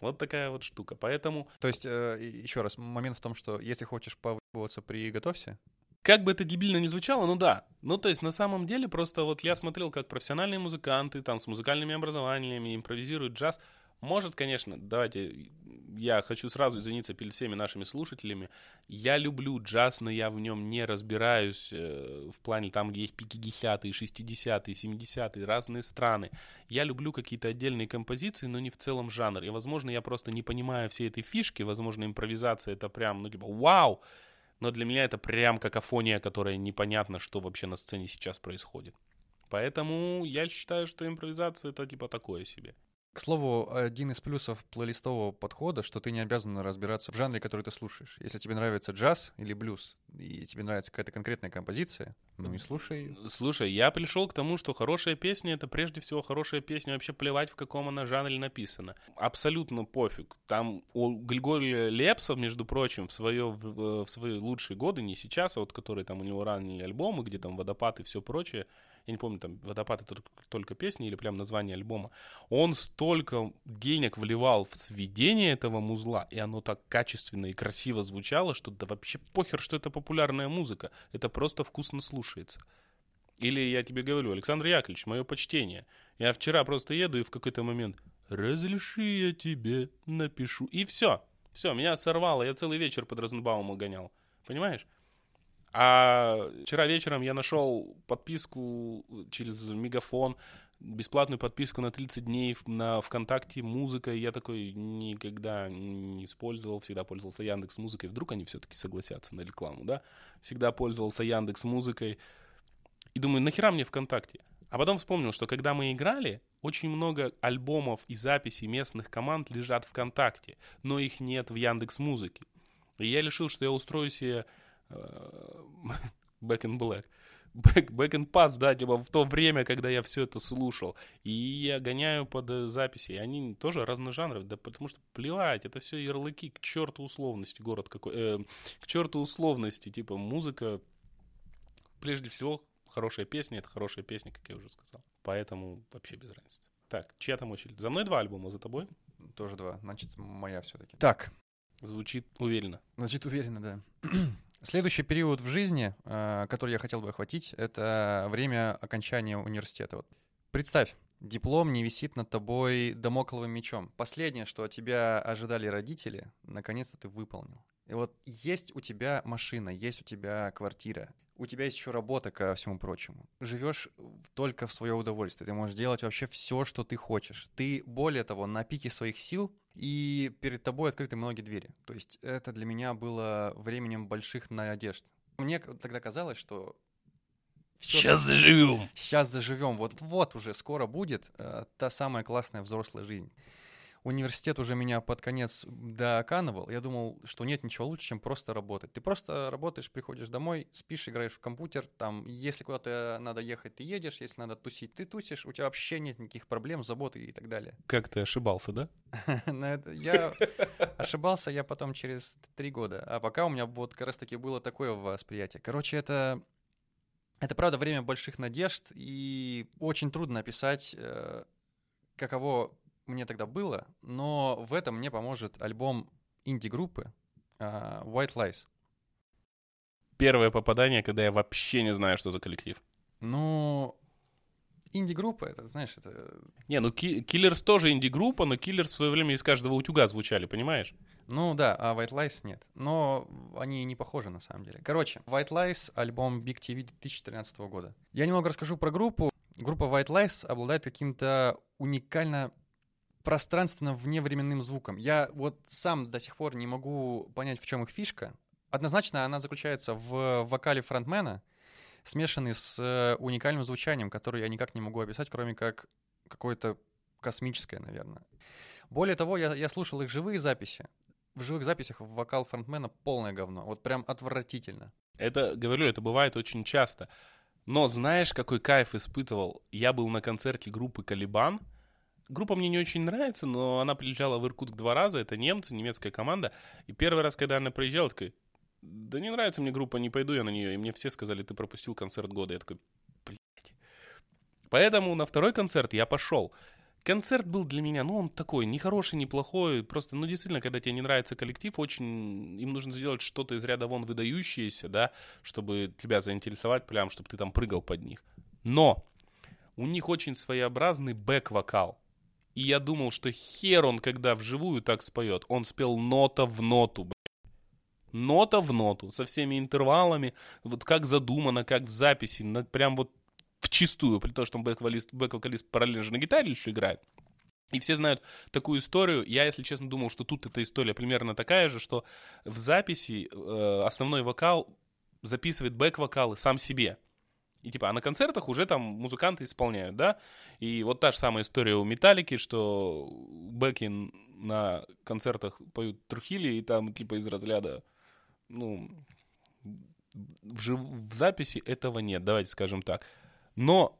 Вот такая вот штука, поэтому... То есть, еще раз, момент в том, что если хочешь повыебываться, приготовься? Как бы это дебильно ни звучало, ну да. Ну то есть на самом деле просто вот я смотрел, как профессиональные музыканты там с музыкальными образованиями импровизируют джаз. Может, конечно, давайте, я хочу сразу извиниться перед всеми нашими слушателями. Я люблю джаз, но я в нем не разбираюсь в плане там, где есть 50-е, 60-е, 70-е, разные страны. Я люблю какие-то отдельные композиции, но не в целом жанр. И, возможно, я просто не понимаю всей этой фишки. Возможно, импровизация — это прям, ну, типа, вау! но для меня это прям какофония, которая непонятно, что вообще на сцене сейчас происходит. Поэтому я считаю, что импровизация — это типа такое себе. К слову, один из плюсов плейлистового подхода, что ты не обязан разбираться в жанре, который ты слушаешь. Если тебе нравится джаз или блюз, и тебе нравится какая-то конкретная композиция, ну и слушай. Слушай, я пришел к тому, что хорошая песня — это прежде всего хорошая песня, вообще плевать, в каком она жанре написана. Абсолютно пофиг. Там у Григория Лепса, между прочим, в свои лучшие годы, не сейчас, а вот которые там у него ранние альбомы, где там «Водопад» и все прочее, я не помню, там «Водопад» — это только песни или прям название альбома, он столько денег вливал в сведение этого музла, и оно так качественно и красиво звучало, что да вообще похер, что это популярная музыка, это просто вкусно слушается. Или я тебе говорю, Александр Яковлевич, мое почтение, я вчера просто еду и в какой-то момент «разреши я тебе напишу», и все, меня сорвало, я целый вечер под Розенбаума гонял, понимаешь? А вчера вечером я нашел подписку через Мегафон, бесплатную подписку на 30 дней на ВКонтакте «Музыка». Я такой никогда не использовал, всегда пользовался Яндекс.Музыкой. Вдруг они все-таки согласятся на рекламу, да? Всегда пользовался Яндекс.Музыкой. И думаю, нахера мне ВКонтакте? А потом вспомнил, что когда мы играли, очень много альбомов и записей местных команд лежат ВКонтакте, но их нет в Яндекс.Музыке. И я решил, что я устрою себе... Back in Black, Back in Pass, да, типа в то время, когда я все это слушал. И я гоняю под записи, они тоже разножанровые, да, потому что плевать, это все ярлыки, к черту условности, город какой, к черту условности, типа музыка, прежде всего, хорошая песня, это хорошая песня, как я уже сказал, поэтому вообще без разницы. Так, чья там очередь? За мной 2 альбома, за тобой? Тоже 2, значит, моя все-таки. Так. Звучит уверенно. Звучит уверенно, да. Следующий период в жизни, который я хотел бы охватить, это время окончания университета. Вот. Представь, диплом не висит над тобой дамокловым мечом. Последнее, что от тебя ожидали родители, наконец-то ты выполнил. И вот есть у тебя машина, есть у тебя квартира, у тебя есть еще работа, ко всему прочему. Живешь только в свое удовольствие, ты можешь делать вообще все, что ты хочешь. Ты, более того, на пике своих сил, и перед тобой открыты многие двери. То есть это для меня было временем больших надежд. Мне тогда казалось, что... Сейчас заживем. Вот уже скоро будет та самая классная взрослая жизнь. Университет уже меня под конец доканывал. Я думал, что нет ничего лучше, чем просто работать. Ты просто работаешь, приходишь домой, спишь, играешь в компьютер. Там, если куда-то надо ехать, ты едешь. Если надо тусить, ты тусишь. У тебя вообще нет никаких проблем, забот и так далее. Как ты ошибался, да? Я ошибался я потом через 3 года. А пока у меня вот как раз-таки было такое восприятие. Короче, это правда время больших надежд. И очень трудно описать, каково... мне тогда было, но в этом мне поможет альбом инди-группы White Lies. Первое попадание, когда я вообще не знаю, что за коллектив. Ну, инди-группа, это, знаешь, это... Не, ну, Killers тоже инди-группа, но Killers в свое время из каждого утюга звучали, понимаешь? Ну да, а White Lies нет. Но они не похожи на самом деле. Короче, White Lies — альбом Big TV 2013 года. Я немного расскажу про группу. Группа White Lies обладает каким-то уникально... пространственно вневременным звуком. Я вот сам до сих пор не могу понять, в чем их фишка. Однозначно она заключается в вокале фронтмена, смешанный с уникальным звучанием, которое я никак не могу описать, кроме как какое-то космическое, наверное. Более того, я слушал их живые записи. В живых записях вокал фронтмена полное говно. Вот прям отвратительно. Это, говорю, это бывает очень часто. Но знаешь, какой кайф испытывал? Я был на концерте группы «Калибан». Группа мне не очень нравится, но она приезжала в Иркутск 2 раза, это немцы, немецкая команда, и первый раз, когда она приезжала, такой, да не нравится мне группа, не пойду я на нее, и мне все сказали, ты пропустил концерт года, я такой, блядь. Поэтому на 2-й концерт я пошел. Концерт был для меня, ну он такой, не хороший, не плохой, просто, ну действительно, когда тебе не нравится коллектив, очень им нужно сделать что-то из ряда вон выдающееся, да, чтобы тебя заинтересовать, прям, чтобы ты там прыгал под них. Но у них очень своеобразный бэк-вокал. И я думал, что хер он, когда вживую так споет. Он спел нота в ноту, блядь. Нота в ноту, со всеми интервалами, вот как задумано, как в записи, прям вот вчистую, при том, что он бэк-вокалист параллельно же на гитаре еще играет. И все знают такую историю. Я, если честно, думал, что тут эта история примерно такая же, что в записи основной вокал записывает бэк-вокалы сам себе. И типа, а на концертах уже там музыканты исполняют, да? И вот та же самая история у Metallica, что бэки на концертах поют трухили, и там типа из разряда, ну, в записи этого нет, давайте скажем так. Но...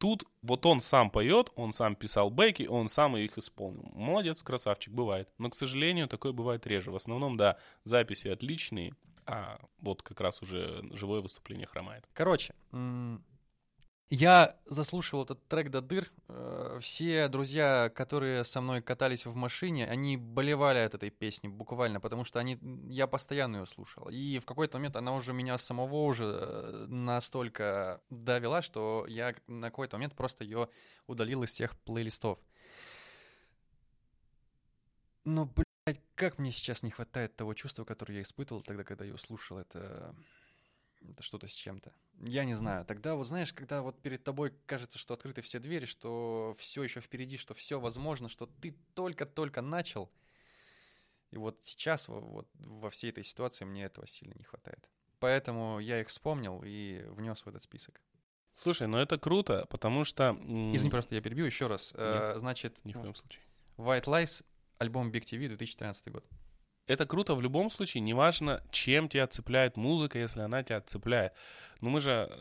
Тут вот он сам поет, он сам писал бэки, он сам их исполнил. Молодец, красавчик, бывает. Но, к сожалению, такое бывает реже. В основном, да, записи отличные, а вот как раз уже живое выступление хромает. Короче, я заслушивал этот трек до дыр. Все друзья, которые со мной катались в машине, они болевали от этой песни буквально, потому что я постоянно ее слушал. И в какой-то момент она уже меня самого уже настолько довела, что я на какой-то момент просто ее удалил из всех плейлистов. Но, блядь, как мне сейчас не хватает того чувства, которое я испытывал тогда, когда ее слушал. Это что-то с чем-то. Я не знаю. Тогда вот, знаешь, когда вот перед тобой кажется, что открыты все двери, что все еще впереди, что все возможно, что ты только-только начал. И вот сейчас вот во всей этой ситуации мне этого сильно не хватает. Поэтому я их вспомнил и внес в этот список. Слушай, ну это круто, потому что... Извини, просто я перебью еще раз. Нет, значит, ни в коем случае. White Lies, альбом Big TV, 2013 год. Это круто в любом случае, неважно, чем тебя цепляет музыка, если она тебя цепляет. Но мы же...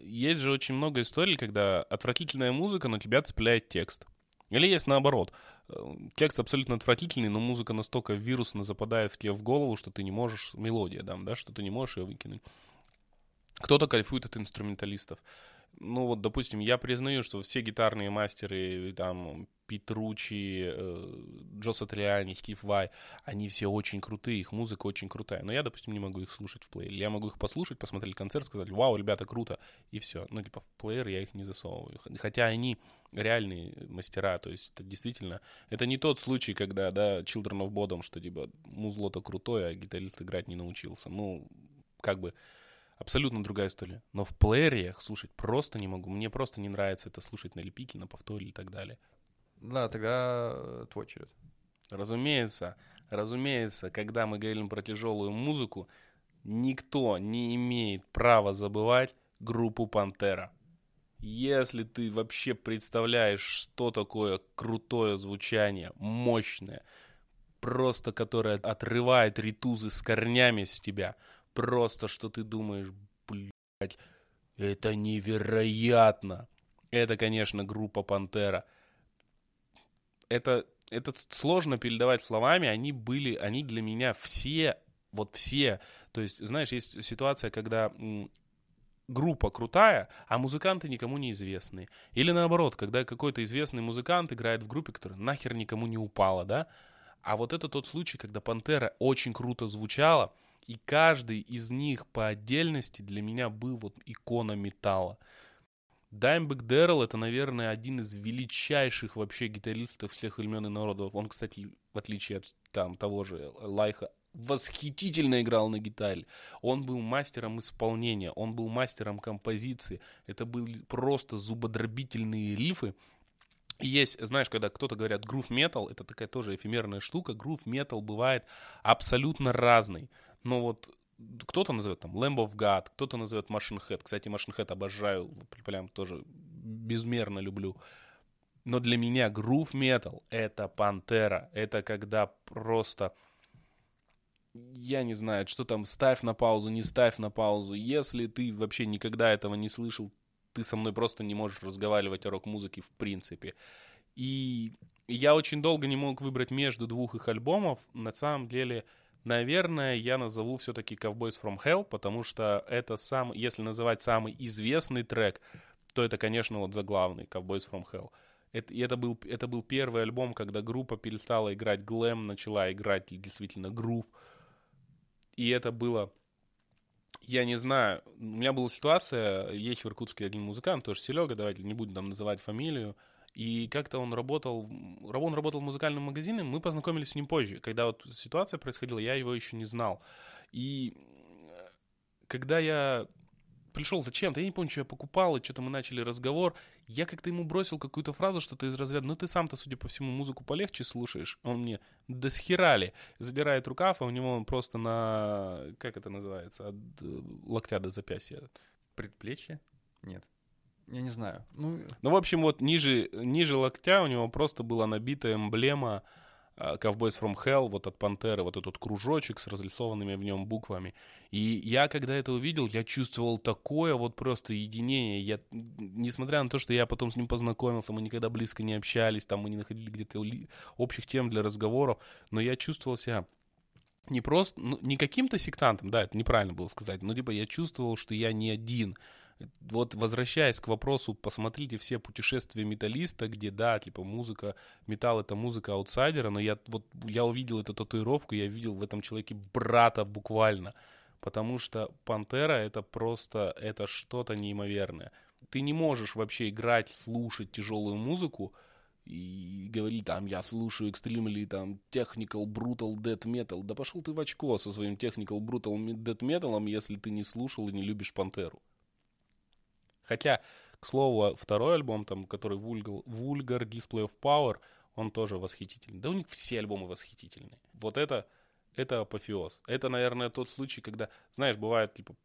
Есть же очень много историй, когда отвратительная музыка, но тебя цепляет текст. Или есть наоборот. Текст абсолютно отвратительный, но музыка настолько вирусно западает в тебе в голову, что ты не можешь... Мелодия, да, что ты не можешь ее выкинуть. Кто-то кайфует от инструменталистов. Ну вот, допустим, я признаю, что все гитарные мастеры, там... Петручи, Джо Сатриани, Стив Вай, они все очень крутые, их музыка очень крутая. Но я, допустим, не могу их слушать в плеере. Я могу их послушать, посмотреть концерт, сказать, вау, ребята, круто, и все. Ну, типа, в плеер я их не засовываю. Хотя они реальные мастера, то есть это действительно... Это не тот случай, когда, да, Children of Bodom, что, типа, музло-то крутое, а гитарист играть не научился. Ну, как бы... Абсолютно другая история. Но в плеере я их слушать просто не могу. Мне просто не нравится это слушать на репите, на повторе и так далее. Да, тогда твой черед. Разумеется, когда мы говорим про тяжелую музыку, никто не имеет права забывать группу «Пантера». Если ты вообще представляешь, что такое крутое звучание, мощное, просто которое отрывает ритузы с корнями с тебя, просто что ты думаешь, блядь, это невероятно. Это, конечно, группа «Пантера». Это сложно передавать словами, они для меня все, то есть, знаешь, есть ситуация, когда группа крутая, а музыканты никому не известны, или наоборот, когда какой-то известный музыкант играет в группе, которая нахер никому не упала, да, а вот это тот случай, когда «Пантера» очень круто звучала, и каждый из них по отдельности для меня был вот икона металла. Dimebag Darrell — это, наверное, один из величайших вообще гитаристов всех времен и народов. Он, кстати, в отличие от там, того же Лайха, восхитительно играл на гитаре. Он был мастером исполнения, он был мастером композиции. Это были просто зубодробительные рифы. И есть, знаешь, когда кто-то говорят грув-метал, это такая тоже эфемерная штука. Грув-метал бывает абсолютно разный, но вот... Кто-то назовет там Lamb of God, кто-то назовет Machine Head. Кстати, Machine Head обожаю, прям тоже безмерно люблю. Но для меня грув метал — это «Пантера». Это когда просто, я не знаю, что там, ставь на паузу, не ставь на паузу. Если ты вообще никогда этого не слышал, ты со мной просто не можешь разговаривать о рок-музыке в принципе. И я очень долго не мог выбрать между двух их альбомов. На самом деле... Наверное, я назову все-таки «Cowboys from Hell», потому что это самый, если называть самый известный трек, то это, конечно, вот заглавный «Cowboys from Hell». Это был первый альбом, когда группа перестала играть глэм, начала играть действительно грув. И это было... Я не знаю, у меня была ситуация, есть в Иркутске один музыкант, тоже Серега, давайте не будем там называть фамилию, и как-то он работал в музыкальном магазине, мы познакомились с ним позже, когда вот ситуация происходила, я его еще не знал. И когда я пришел зачем-то, я не помню, что я покупал, и что-то мы начали разговор. Я как-то ему бросил какую-то фразу, что-то из разряда, ну ты сам-то, судя по всему, музыку полегче слушаешь. Он мне, да схерали, задирает рукав, а у него он просто на, как это называется, от локтя до запястья. Предплечье? Нет. Я не знаю. Ну, в общем, вот ниже локтя у него просто была набита эмблема Cowboys from Hell, вот от Пантеры, вот этот кружочек с разрисованными в нем буквами. И я, когда это увидел, я чувствовал такое вот просто единение. Я, несмотря на то, что я потом с ним познакомился, мы никогда близко не общались, там мы не находили где-то общих тем для разговоров, но я чувствовал себя не просто, не каким-то сектантом, да, это неправильно было сказать, но типа я чувствовал, что я не один. Вот возвращаясь к вопросу, посмотрите все путешествия металлиста, где, да, типа музыка, металл — это музыка аутсайдера, но я увидел эту татуировку, я видел в этом человеке брата буквально, потому что Пантера — это просто, это что-то неимоверное. Ты не можешь вообще играть, слушать тяжелую музыку и говорить, там, я слушаю экстрим или там technical brutal death metal, да пошел ты в очко со своим technical brutal death metal, если ты не слушал и не любишь Пантеру. Хотя, к слову, второй альбом, там, который Vulgar Display of Power, он тоже восхитительный. Да у них все альбомы восхитительные. Вот это апофеоз. Это, наверное, тот случай, когда, знаешь, бывает, типа,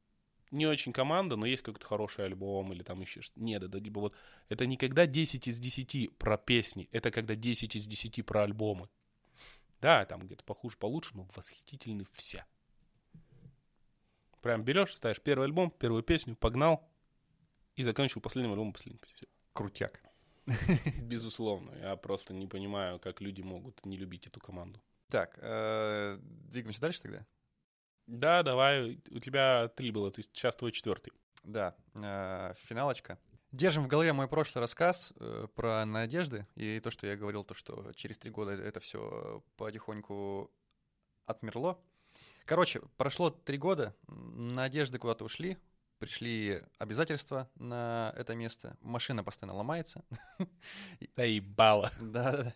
не очень команда, но есть какой-то хороший альбом или там еще что-то. Нет, это типа вот, это не когда 10 из 10 про песни, это когда 10 из 10 про альбомы. Да, там где-то похуже, получше, но восхитительны все. Прям берешь, ставишь первый альбом, первую песню, погнал. И закончил последним альбомом, Все. Крутяк. Безусловно. Я просто не понимаю, как люди могут не любить эту команду. Так, двигаемся дальше тогда? Да, давай. У тебя 3 было, сейчас твой 4. Да, финалочка. Держим в голове мой прошлый рассказ про надежды и то, что я говорил, то, что через 3 года это все потихоньку отмерло. Короче, прошло 3 года, надежды куда-то ушли, пришли обязательства на это место. Машина постоянно ломается. Заебало. Да.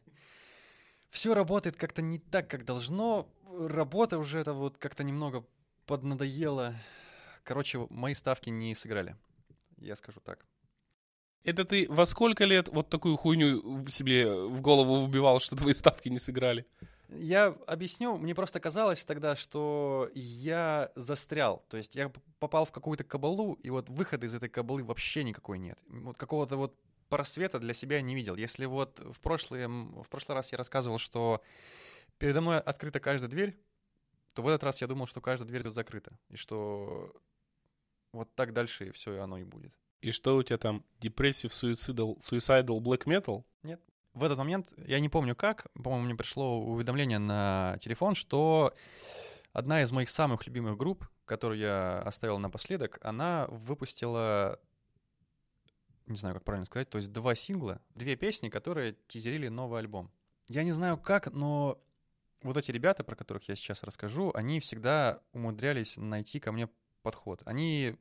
Все работает как-то не так, как должно. Работа уже это вот как-то немного поднадоела. Короче, мои ставки не сыграли. Я скажу так. Это ты во сколько лет вот такую хуйню себе в голову вбивал, что твои ставки не сыграли? Я объясню. Мне просто казалось тогда, что я застрял. То есть я попал в какую-то кабалу, и вот выхода из этой кабалы вообще никакой нет. Вот какого-то вот просвета для себя я не видел. Если вот в прошлый раз я рассказывал, что передо мной открыта каждая дверь, то в этот раз я думал, что каждая дверь закрыта. И что вот так дальше и все оно и будет. И что у тебя там? Депрессив, суицидал, black metal? Нет. В этот момент, я не помню как, по-моему, мне пришло уведомление на телефон, что одна из моих самых любимых групп, которую я оставил напоследок, она выпустила, не знаю, как правильно сказать, то есть 2 сингла, 2 песни, которые тизерили новый альбом. Я не знаю как, но вот эти ребята, про которых я сейчас расскажу, они всегда умудрялись найти ко мне подход. Они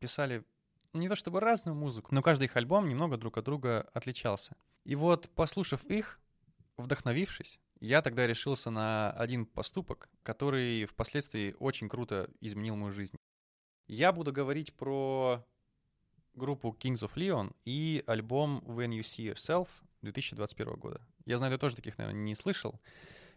писали не то чтобы разную музыку, но каждый их альбом немного друг от друга отличался. И вот, послушав их, вдохновившись, я тогда решился на один поступок, который впоследствии очень круто изменил мою жизнь. Я буду говорить про группу Kings of Leon и альбом When You See Yourself 2021 года. Я знаю, ты тоже таких, наверное, не слышал.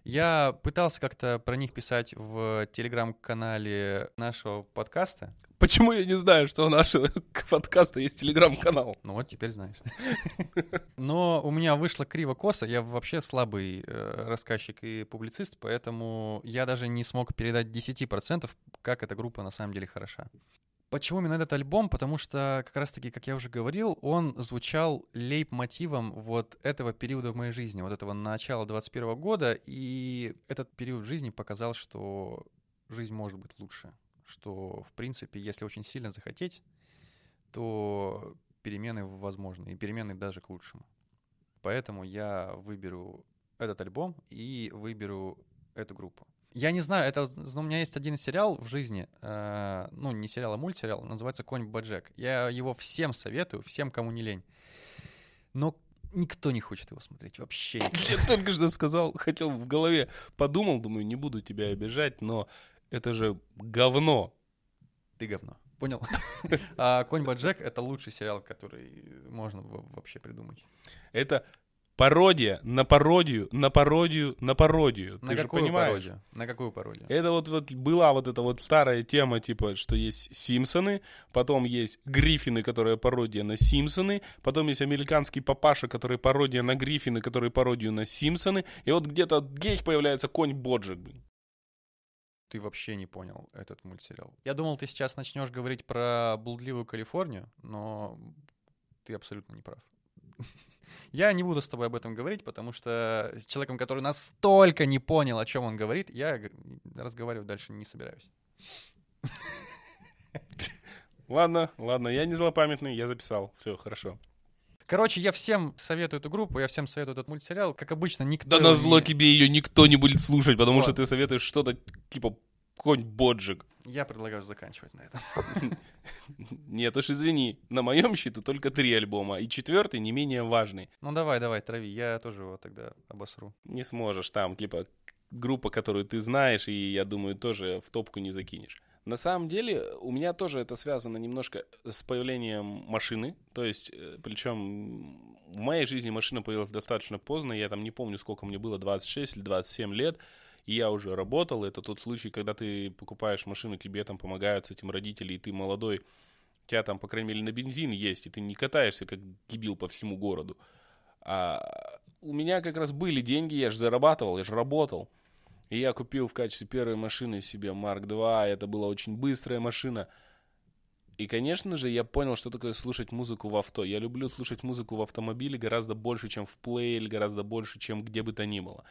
Я пытался как-то про них писать в телеграм-канале нашего подкаста. Почему я не знаю, что у нашего подкаста есть телеграм-канал? Ну вот теперь знаешь. Но у меня вышло криво-косо. Я вообще слабый рассказчик и публицист, поэтому я даже не смог передать 10%, как эта группа на самом деле хороша. Почему именно этот альбом? Потому что как раз-таки, как я уже говорил, он звучал лейтмотивом вот этого периода в моей жизни, вот этого начала 21 года, и этот период жизни показал, что жизнь может быть лучше, что, в принципе, если очень сильно захотеть, то перемены возможны, и перемены даже к лучшему. Поэтому я выберу этот альбом и выберу эту группу. Я не знаю, это у меня есть один сериал в жизни, ну, не сериал, а мультсериал, называется «Конь Боджек». Я его всем советую, всем, кому не лень. Но никто не хочет его смотреть, вообще. Я только что сказал, хотел в голове, подумал, думаю, не буду тебя обижать, но это же говно. Ты говно. Понял. «Конь Боджек» — это лучший сериал, который можно вообще придумать. Это пародия на пародию, на пародию, на пародию. Ты же понимаешь? Пародию? На какую пародию? Это вот была вот эта вот старая тема, типа, что есть «Симпсоны», потом есть «Гриффины», которые пародия на «Симпсоны», потом есть «Американский папаша», который пародия на «Гриффины», которые пародию на «Симпсоны», и вот где-то здесь появляется «Конь Боджек», блин. Ты вообще не понял этот мультсериал. Я думал, ты сейчас начнешь говорить про блудливую Калифорнию, но ты абсолютно не прав. Я не буду с тобой об этом говорить, потому что с человеком, который настолько не понял, о чем он говорит, я разговаривать дальше не собираюсь. Ладно, ладно, я не злопамятный, я записал, все хорошо. Короче, я всем советую эту группу, я всем советую этот мультсериал. Как обычно, никто... Да назло тебе ее никто не будет слушать, потому что ты советуешь что-то типа «Конь Боджек». Я предлагаю заканчивать на этом. Нет уж, извини, на моем счету только 3 альбома, и 4-й не менее важный. Ну давай, трави, я тоже его тогда обосру. Не сможешь, там типа группа, которую ты знаешь, и я думаю, тоже в топку не закинешь. На самом деле, у меня тоже это связано немножко с появлением машины. То есть, причем в моей жизни машина появилась достаточно поздно. Я там не помню, сколько мне было, 26 или 27 лет. И я уже работал. Это тот случай, когда ты покупаешь машину, тебе там помогают с этим родители, и ты молодой. У тебя там, по крайней мере, на бензин есть, и ты не катаешься, как дебил, по всему городу. А у меня как раз были деньги, я же зарабатывал, я же работал. И я купил в качестве первой машины себе Mark II, это была очень быстрая машина. И, конечно же, я понял, что такое слушать музыку в авто. Я люблю слушать музыку в автомобиле гораздо больше, чем в плее, или гораздо больше, чем где бы то ни было.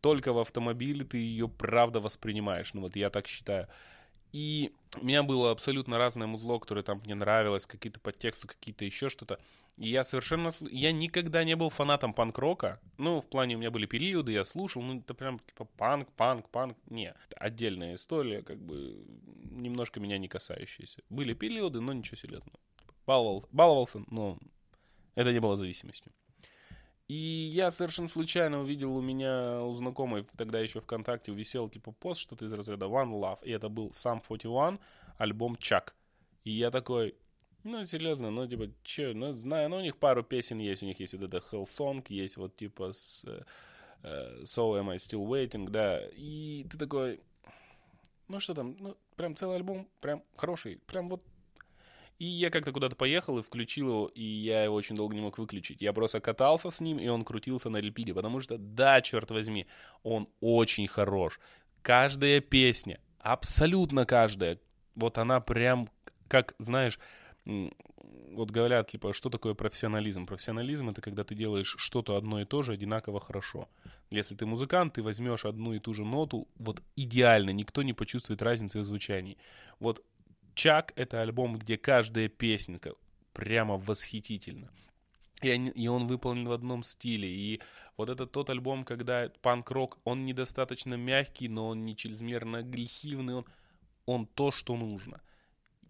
Только в автомобиле ты ее правда воспринимаешь, ну вот я так считаю. И у меня было абсолютно разное музло, которое там мне нравилось, какие-то подтексты, какие-то еще что-то. И я совершенно... Я никогда не был фанатом панк-рока. Ну, в плане у меня были периоды, я слушал, ну, это прям типа панк. Не, отдельная история, как бы немножко меня не касающаяся. Были периоды, но ничего серьезного. Баловался, но это не было зависимостью. И я совершенно случайно увидел у знакомой, тогда еще ВКонтакте, висел типа пост, что-то из разряда One Love. И это был Sum 41, альбом Чак. И я такой, ну, серьезно, ну, типа, че, ну, знаю, ну, у них пару песен есть. У них есть вот это Hellsong, есть вот типа So Am I Still Waiting, да. И ты такой, ну, что там, ну, прям целый альбом, прям хороший, прям вот. И я как-то куда-то поехал и включил его, и я его очень долго не мог выключить. Я просто катался с ним, и он крутился на репите, потому что, да, черт возьми, он очень хорош. Каждая песня, абсолютно каждая, вот она прям, как, знаешь, вот говорят, типа, что такое профессионализм? Профессионализм — это когда ты делаешь что-то одно и то же одинаково хорошо. Если ты музыкант, ты возьмешь одну и ту же ноту, вот идеально, никто не почувствует разницы в звучании. Вот «Чак» — это альбом, где каждая песенка прямо восхитительна. И он выполнен в одном стиле. И вот это тот альбом, когда панк-рок, он недостаточно мягкий, но он не чрезмерно агрессивный. Он то, что нужно.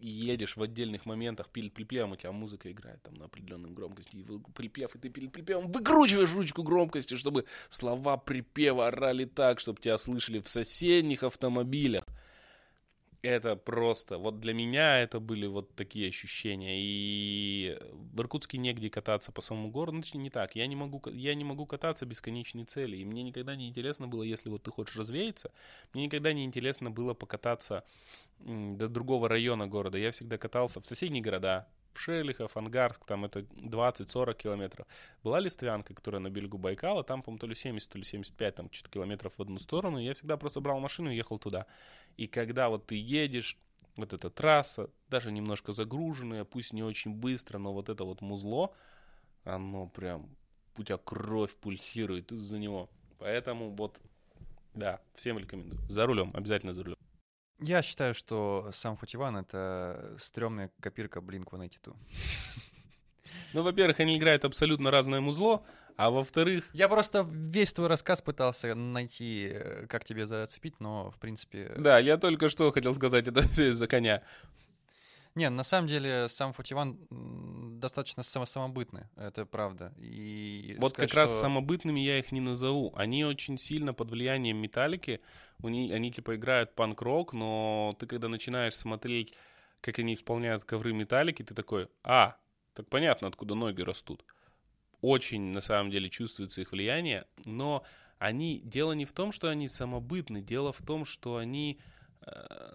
И едешь в отдельных моментах перед припевом, у тебя музыка играет там на определенной громкости. И припев, и ты перед припевом выкручиваешь ручку громкости, чтобы слова припева орали так, чтобы тебя слышали в соседних автомобилях. Это просто, вот для меня это были вот такие ощущения, и в Иркутске негде кататься по самому городу, ну, точнее, не так, я не могу кататься бесконечной цели, и мне никогда не интересно было, если вот ты хочешь развеяться, мне никогда не интересно было покататься до другого района города, я всегда катался в соседние города, в Шелихов, Ангарск, там это 20-40 километров, была Листвянка, которая на берегу Байкала, там, по-моему, то ли 70, то ли 75, там, что-то километров в одну сторону, я всегда просто брал машину и ехал туда. И когда вот ты едешь, вот эта трасса, даже немножко загруженная, пусть не очень быстро, но вот это вот музло, оно прям, у тебя кровь пульсирует из-за него. Поэтому вот, да, всем рекомендую. За рулем, обязательно за рулем. Я считаю, что Sum 41 — это стрёмная копирка Blink-182. Ну, во-первых, они играют абсолютно разное музло, а во-вторых... Я просто весь твой рассказ пытался найти, как тебе зацепить, но, в принципе... Да, я только что хотел сказать, это все из-за коня. Не, на самом деле, Sum 41 достаточно самобытный, это правда. И вот сказать, как раз самобытными я их не назову. Они очень сильно под влиянием Metallica, они типа играют панк-рок, но ты когда начинаешь смотреть как они исполняют ковры Металлики, ты такой, так понятно, откуда ноги растут. Очень, на самом деле, чувствуется их влияние, но они, дело не в том, что они самобытны, дело в том, что они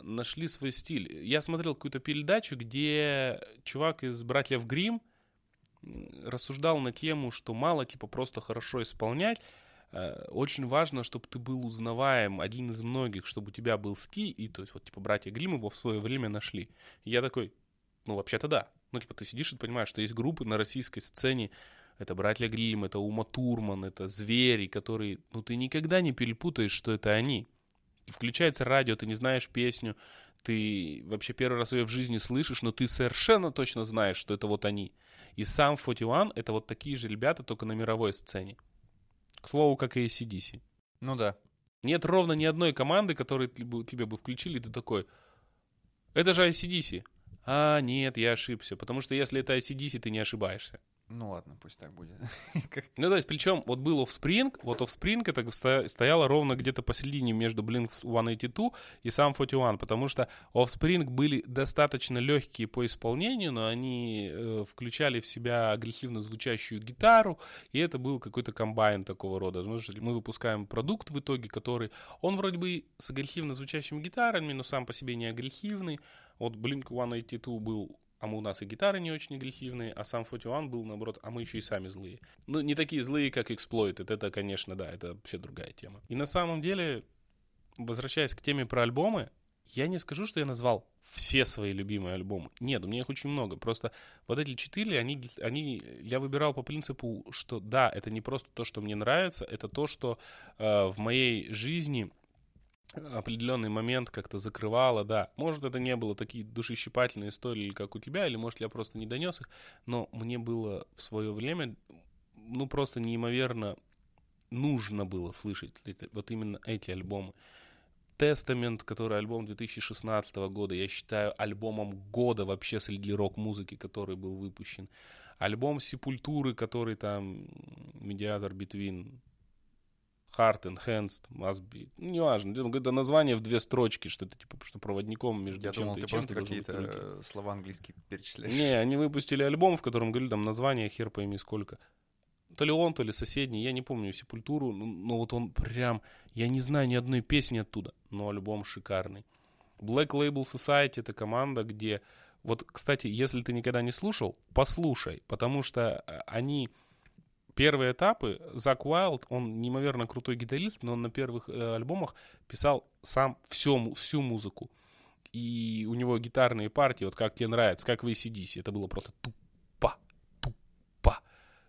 нашли свой стиль. Я смотрел какую-то передачу, где чувак из «Братьев Гримм» рассуждал на тему, что мало, просто хорошо исполнять. Очень важно, чтобы ты был узнаваем, один из многих, чтобы у тебя был стиль, и то есть «Братья Гримм» его в свое время нашли. И я такой, вообще-то да. Ты сидишь и понимаешь, что есть группы на российской сцене, это «Братья Гримм», это «Ума Турман», это «Звери», которые, ты никогда не перепутаешь, что это они. Включается радио, ты не знаешь песню, ты вообще первый раз ее в жизни слышишь, но ты совершенно точно знаешь, что это они. И Sum 41 — это такие же ребята, только на мировой сцене. К слову, как и AC/DC. Ну да. Нет ровно ни одной команды, которую тебя бы включили, и ты такой, это же AC/DC. Нет, я ошибся, потому что если это AC/DC, ты не ошибаешься. Ну ладно, пусть так будет. То есть, причем, был Offspring, это стояло ровно где-то посередине между Blink-182 и Sum 41, потому что Offspring были достаточно легкие по исполнению, но они включали в себя агрессивно звучащую гитару, и это был какой-то комбайн такого рода. Мы выпускаем продукт в итоге, который, он вроде бы с агрессивно звучащими гитарами, но сам по себе не агрессивный. Blink-182 был... А мы у нас и гитары не очень агрессивные, а Sum 41 был, наоборот, а мы еще и сами злые. Не такие злые, как Exploited, это, конечно, да, это вообще другая тема. И на самом деле, возвращаясь к теме про альбомы, я не скажу, что я назвал все свои любимые альбомы. Нет, у меня их очень много, просто эти 4, они я выбирал по принципу, что да, это не просто то, что мне нравится, это то, что в моей жизни... определенный момент как-то закрывало, да. Может, это не было такие душещипательные истории, как у тебя, или, может, я просто не донес их, но мне было в свое время, просто неимоверно нужно было слышать именно эти альбомы. «Тестамент», который альбом 2016 года, я считаю альбомом года вообще среди рок-музыки, который был выпущен. Альбом «Сепультуры», который там «Mediator Between», Heart Enhanced, Must Be. Неважно. Это название в 2 строчки, что это что проводником между чем-то и чем-то. Я думал, ты просто какие-то слова английские перечисляешь. Не, они выпустили альбом, в котором говорили, название хер пойми сколько. То ли он, то ли соседний, я не помню «Сепультуру», но он прям... Я не знаю ни одной песни оттуда, но альбом шикарный. Black Label Society — это команда, где... кстати, если ты никогда не слушал, послушай, потому что они... Первые этапы, Зак Уайлд, он неимоверно крутой гитарист, но он на первых альбомах писал сам всю музыку. И у него гитарные партии, как тебе нравится, как в AC/DC, это было просто тупо.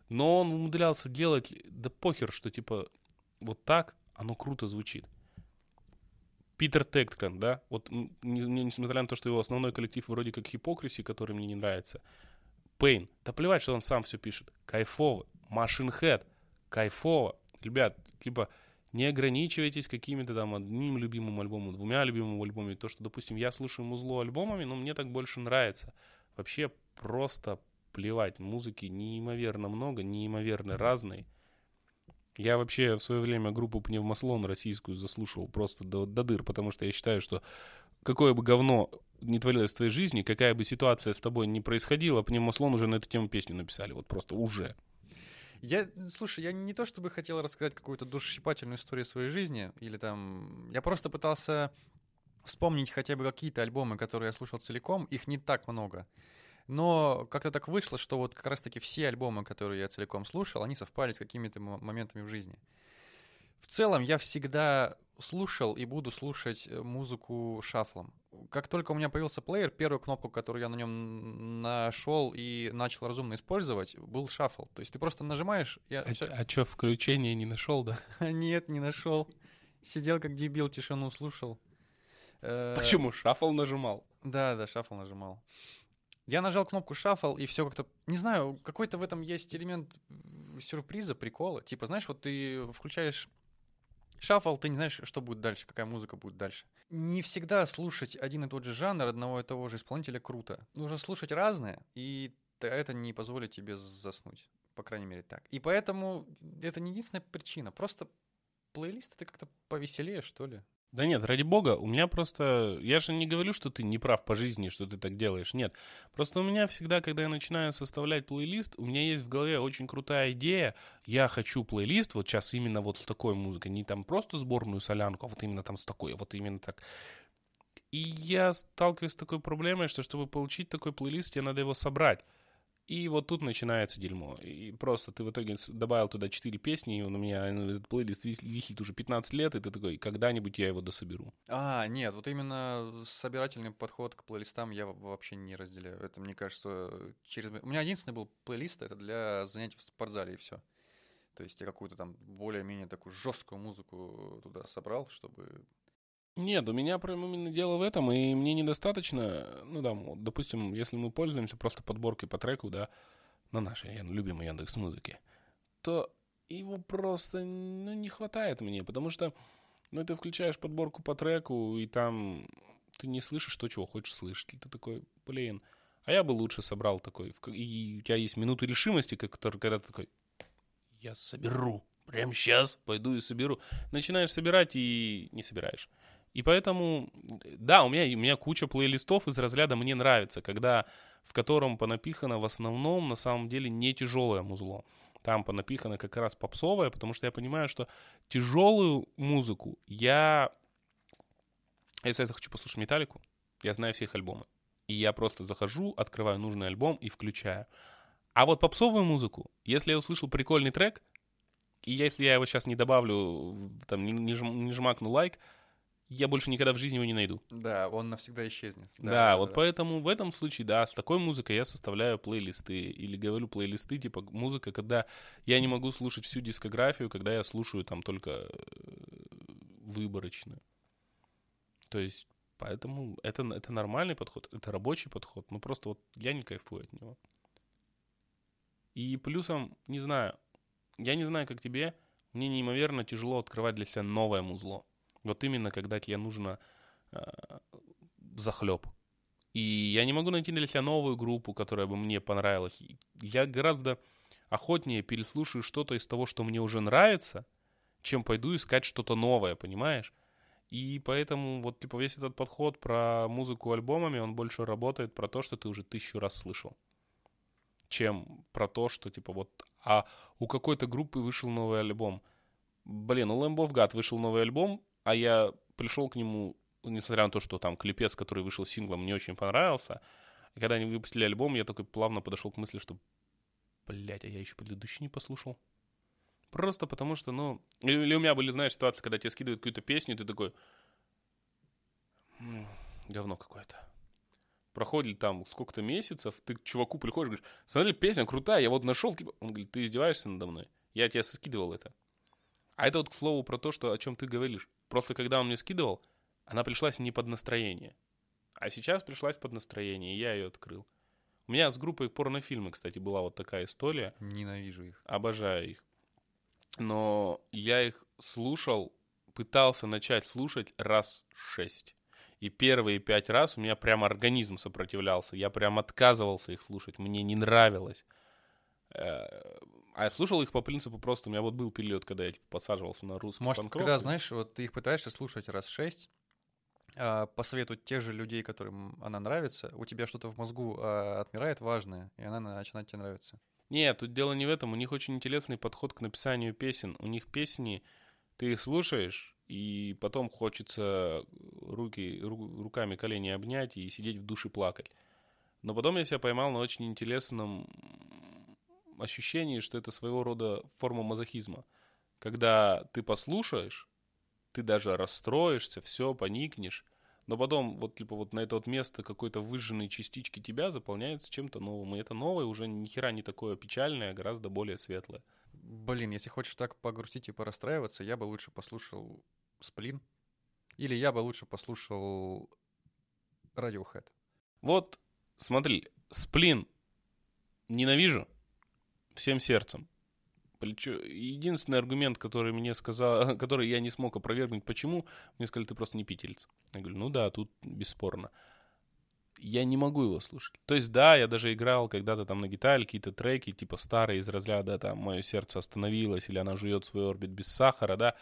Но он умудрялся делать, да похер, что так оно круто звучит. Питер Тетгрен, да, несмотря на то, что его основной коллектив вроде как Hypocrisy, который мне не нравится. Пейн, да плевать, что он сам все пишет, кайфово. Machine Head, кайфово. Ребят, не ограничивайтесь какими-то одним любимым альбомом, 2 любимыми альбомами. То, что, допустим, я слушаю музло альбомами, но мне так больше нравится. Вообще просто плевать. Музыки неимоверно много, неимоверно разной. Я вообще в свое время группу «Пневмослон» российскую заслушивал просто до дыр, потому что я считаю, что какое бы говно не творилось в твоей жизни, какая бы ситуация с тобой не происходила, «Пневмослон» уже на эту тему песню написали. Просто уже. Я не то чтобы хотел рассказать какую-то душещипательную историю своей жизни, или я просто пытался вспомнить хотя бы какие-то альбомы, которые я слушал целиком, их не так много. Но как-то так вышло, что как раз-таки все альбомы, которые я целиком слушал, они совпали с какими-то моментами в жизни. В целом я всегда слушал и буду слушать музыку шафлом. Как только у меня появился плеер, первую кнопку, которую я на нем нашел и начал разумно использовать, был шафл. То есть ты просто нажимаешь... что, включение не нашел, да? Нет, не нашел. Сидел как дебил, тишину слушал. Почему? Шафл нажимал. Да, шафл нажимал. Я нажал кнопку шафл, и все как-то... Не знаю, какой-то в этом есть элемент сюрприза, прикола. Знаешь, ты включаешь... шаффл, ты не знаешь, что будет дальше, какая музыка будет дальше. Не всегда слушать один и тот же жанр одного и того же исполнителя круто. Нужно слушать разное, и это не позволит тебе заснуть. По крайней мере, так. И поэтому это не единственная причина. Просто плейлист — это как-то повеселее, что ли. Да нет, ради бога, у меня просто... Я же не говорю, что ты не прав по жизни, что ты так делаешь, нет. Просто у меня всегда, когда я начинаю составлять плейлист, у меня есть в голове очень крутая идея. Я хочу плейлист вот сейчас именно вот с такой музыкой, не там просто сборную солянку, а вот именно там с такой, вот именно так. И я сталкиваюсь с такой проблемой, что чтобы получить такой плейлист, тебе надо его собрать. И вот тут начинается дерьмо. И просто ты в итоге добавил туда 4 песни, и он у меня, этот плейлист висит уже 15 лет, и ты такой, когда-нибудь я его дособеру. А, нет, вот именно собирательный подход к плейлистам я вообще не разделяю. Это, мне кажется, через... У меня единственный был плейлист, это для занятий в спортзале, и все. То есть я какую-то там более-менее такую жесткую музыку туда собрал, чтобы... Нет, у меня прям именно дело в этом, и мне недостаточно, ну да, допустим, если мы пользуемся просто подборкой по треку, да, на нашей любимой Яндекс.Музыке, то его просто, ну, не хватает мне, потому что, ну, ты включаешь подборку по треку, и там ты не слышишь то, чего хочешь слышать, и ты такой, блин, а я бы лучше собрал такой, и у тебя есть минуты решимости, когда ты такой, я соберу, прямо сейчас пойду и соберу, начинаешь собирать и не собираешь. И поэтому, да, у меня куча плейлистов из разряда «Мне нравится», в котором понапихано в основном, на самом деле, не тяжелое музло. Там понапихано как раз попсовое, потому что я понимаю, что тяжелую музыку я... Если я хочу послушать «Металлику», я знаю все их альбомы. И я просто захожу, открываю нужный альбом и включаю. А вот попсовую музыку, если я услышал прикольный трек, и если я его сейчас не добавлю, там, не жмакну лайк, я больше никогда в жизни его не найду. Да, он навсегда исчезнет. Да, вот да. Поэтому в этом случае, да, с такой музыкой я составляю плейлисты. Или говорю плейлисты, типа музыка, когда я не могу слушать всю дискографию, когда я слушаю там только выборочно. То есть, поэтому это нормальный подход, это рабочий подход. Но просто вот я не кайфую от него. И плюсом, не знаю, я не знаю, как тебе, мне неимоверно тяжело открывать для себя новое музло. Вот именно, когда тебе нужно взахлеб. И я не могу найти для себя новую группу, которая бы мне понравилась. Я гораздо охотнее переслушаю что-то из того, что мне уже нравится, чем пойду искать что-то новое, понимаешь? И поэтому вот типа весь этот подход про музыку альбомами, он больше работает про то, что ты уже 1000 раз слышал, чем про то, что типа вот а у какой-то группы вышел новый альбом. Блин, у Lamb of God вышел новый альбом, а я пришел к нему, несмотря на то, что там клипец, который вышел синглом, мне очень понравился. И когда они выпустили альбом, я только плавно подошел к мысли, что, блядь, а я еще предыдущий не послушал. Просто потому что, ну... Или у меня были, знаешь, ситуации, когда тебе скидывают какую-то песню, и ты такой... Говно какое-то. Проходит там сколько-то месяцев, ты к чуваку приходишь, говоришь, смотри, песня крутая, я вот нашел... Типа... Он говорит, ты издеваешься надо мной? Я тебе скидывал это. А это вот, к слову, про то, что, о чем ты говоришь. Просто когда он мне скидывал, она пришлась не под настроение. А сейчас пришлась под настроение, и я ее открыл. У меня с группой порнофильмы, кстати, была вот такая история. Ненавижу их. Обожаю их. Но я их слушал, пытался начать слушать раз 6. И первые 5 раз у меня прям организм сопротивлялся. Я прям отказывался их слушать, мне не нравилось. А я слушал их по принципу просто, у меня вот был период, когда я типа, подсаживался на русский панк-рок. Может, когда, знаешь, вот ты их пытаешься слушать раз 6, по совету тех же людей, которым она нравится, у тебя что-то в мозгу отмирает важное, и она начинает тебе нравиться. Нет, тут дело не в этом, у них очень интересный подход к написанию песен. У них песни, ты их слушаешь, и потом хочется руками колени обнять и сидеть в душе плакать. Но потом я себя поймал на очень интересном... ощущение, что это своего рода форма мазохизма. Когда ты послушаешь, ты даже расстроишься, все, поникнешь, но потом вот типа вот на это вот место какой-то выжженной частички тебя заполняется чем-то новым, и это новое уже ни хера не такое печальное, а гораздо более светлое. Блин, если хочешь так погрустить и порастраиваться, я бы лучше послушал Сплин, или я бы лучше послушал Radiohead. Вот, смотри, Сплин ненавижу, всем сердцем. Единственный аргумент, который мне сказал, который я не смог опровергнуть, почему, мне сказали, ты просто не питерец. Я говорю, ну да, тут бесспорно. Я не могу его слушать. То есть, да, я даже играл когда-то там на гитаре какие-то треки, типа старые из разряда, там, мое сердце остановилось, или она жует свой орбит без сахара, да.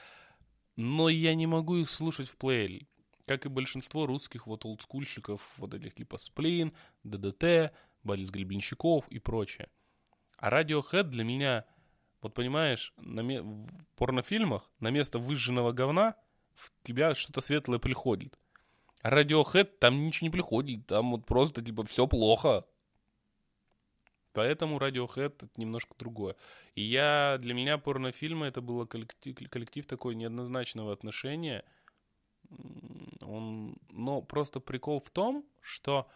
но я не могу их слушать в плеере. Как и большинство русских вот олдскульщиков, вот этих типа Сплин, ДДТ, Борис Гребенщиков и прочее. А Radiohead для меня, вот понимаешь, в порнофильмах на место выжженного говна в тебя что-то светлое приходит. А Radiohead там ничего не приходит, там вот просто типа все плохо. Поэтому Radiohead это немножко другое. И для меня порнофильмы это был коллектив такой неоднозначного отношения. Но просто прикол в том, что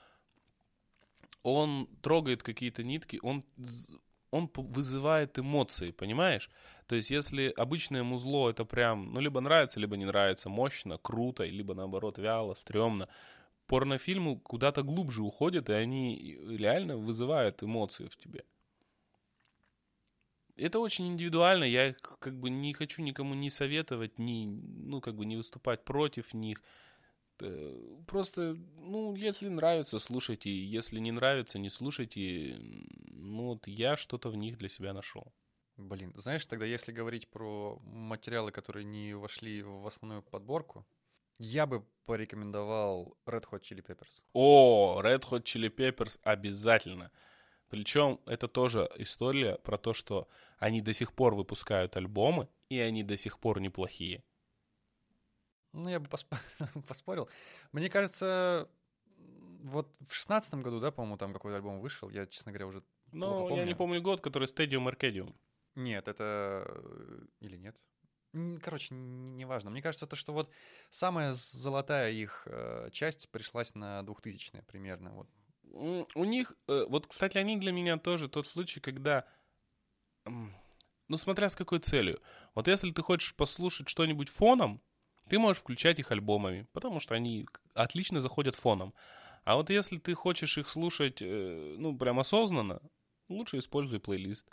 он трогает какие-то нитки, он вызывает эмоции, понимаешь? То есть если обычное музло это прям, ну либо нравится, либо не нравится, мощно, круто, либо наоборот вяло, стрёмно. Порнофильмы куда-то глубже уходят, и они реально вызывают эмоции в тебе. Это очень индивидуально, я как бы не хочу никому не советовать, не выступать против них. Просто, если нравится, слушайте, если не нравится, не слушайте. Я что-то в них для себя нашел. Блин, знаешь, тогда если говорить про материалы, которые не вошли в основную подборку, я бы порекомендовал Red Hot Chili Peppers. О, Red Hot Chili Peppers обязательно. Причем это тоже история про то, что они до сих пор выпускают альбомы, и они до сих пор неплохие. Я бы поспорил. Мне кажется, вот в 16-м году, да, по-моему, там какой-то альбом вышел, я, честно говоря, уже плохо помню. Я не помню год, который Stadium Arcadium. Нет, это... Или нет? Короче, неважно. Мне кажется, то, что вот самая золотая их часть пришлась на 2000-е примерно, вот. У них, вот, кстати, они для меня тоже тот случай, когда, смотря с какой целью. Вот если ты хочешь послушать что-нибудь фоном, ты можешь включать их альбомами, потому что они отлично заходят фоном. А вот если ты хочешь их слушать, прям осознанно, лучше используй плейлист.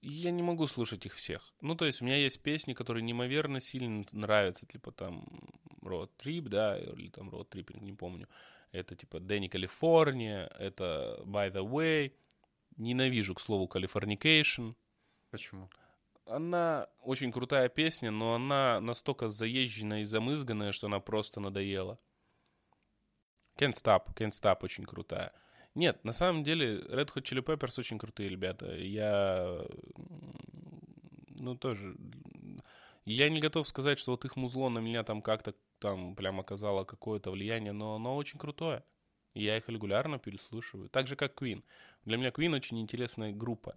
Я не могу слушать их всех. У меня есть песни, которые неимоверно сильно нравятся, типа там Road Trip, да, или там Road Tripping, не помню. Это типа Дэнни Калифорния, это By the Way. Ненавижу, к слову, Californication. Почему? Она очень крутая песня, но она настолько заезженная и замызганная, что она просто надоела. Can't Stop очень крутая. Нет, на самом деле Red Hot Chili Peppers очень крутые ребята. Я не готов сказать, что вот их музло на меня там как-то там прям оказало какое-то влияние, но оно очень крутое. Я их регулярно переслушиваю. Так же, как Queen. Для меня Queen очень интересная группа.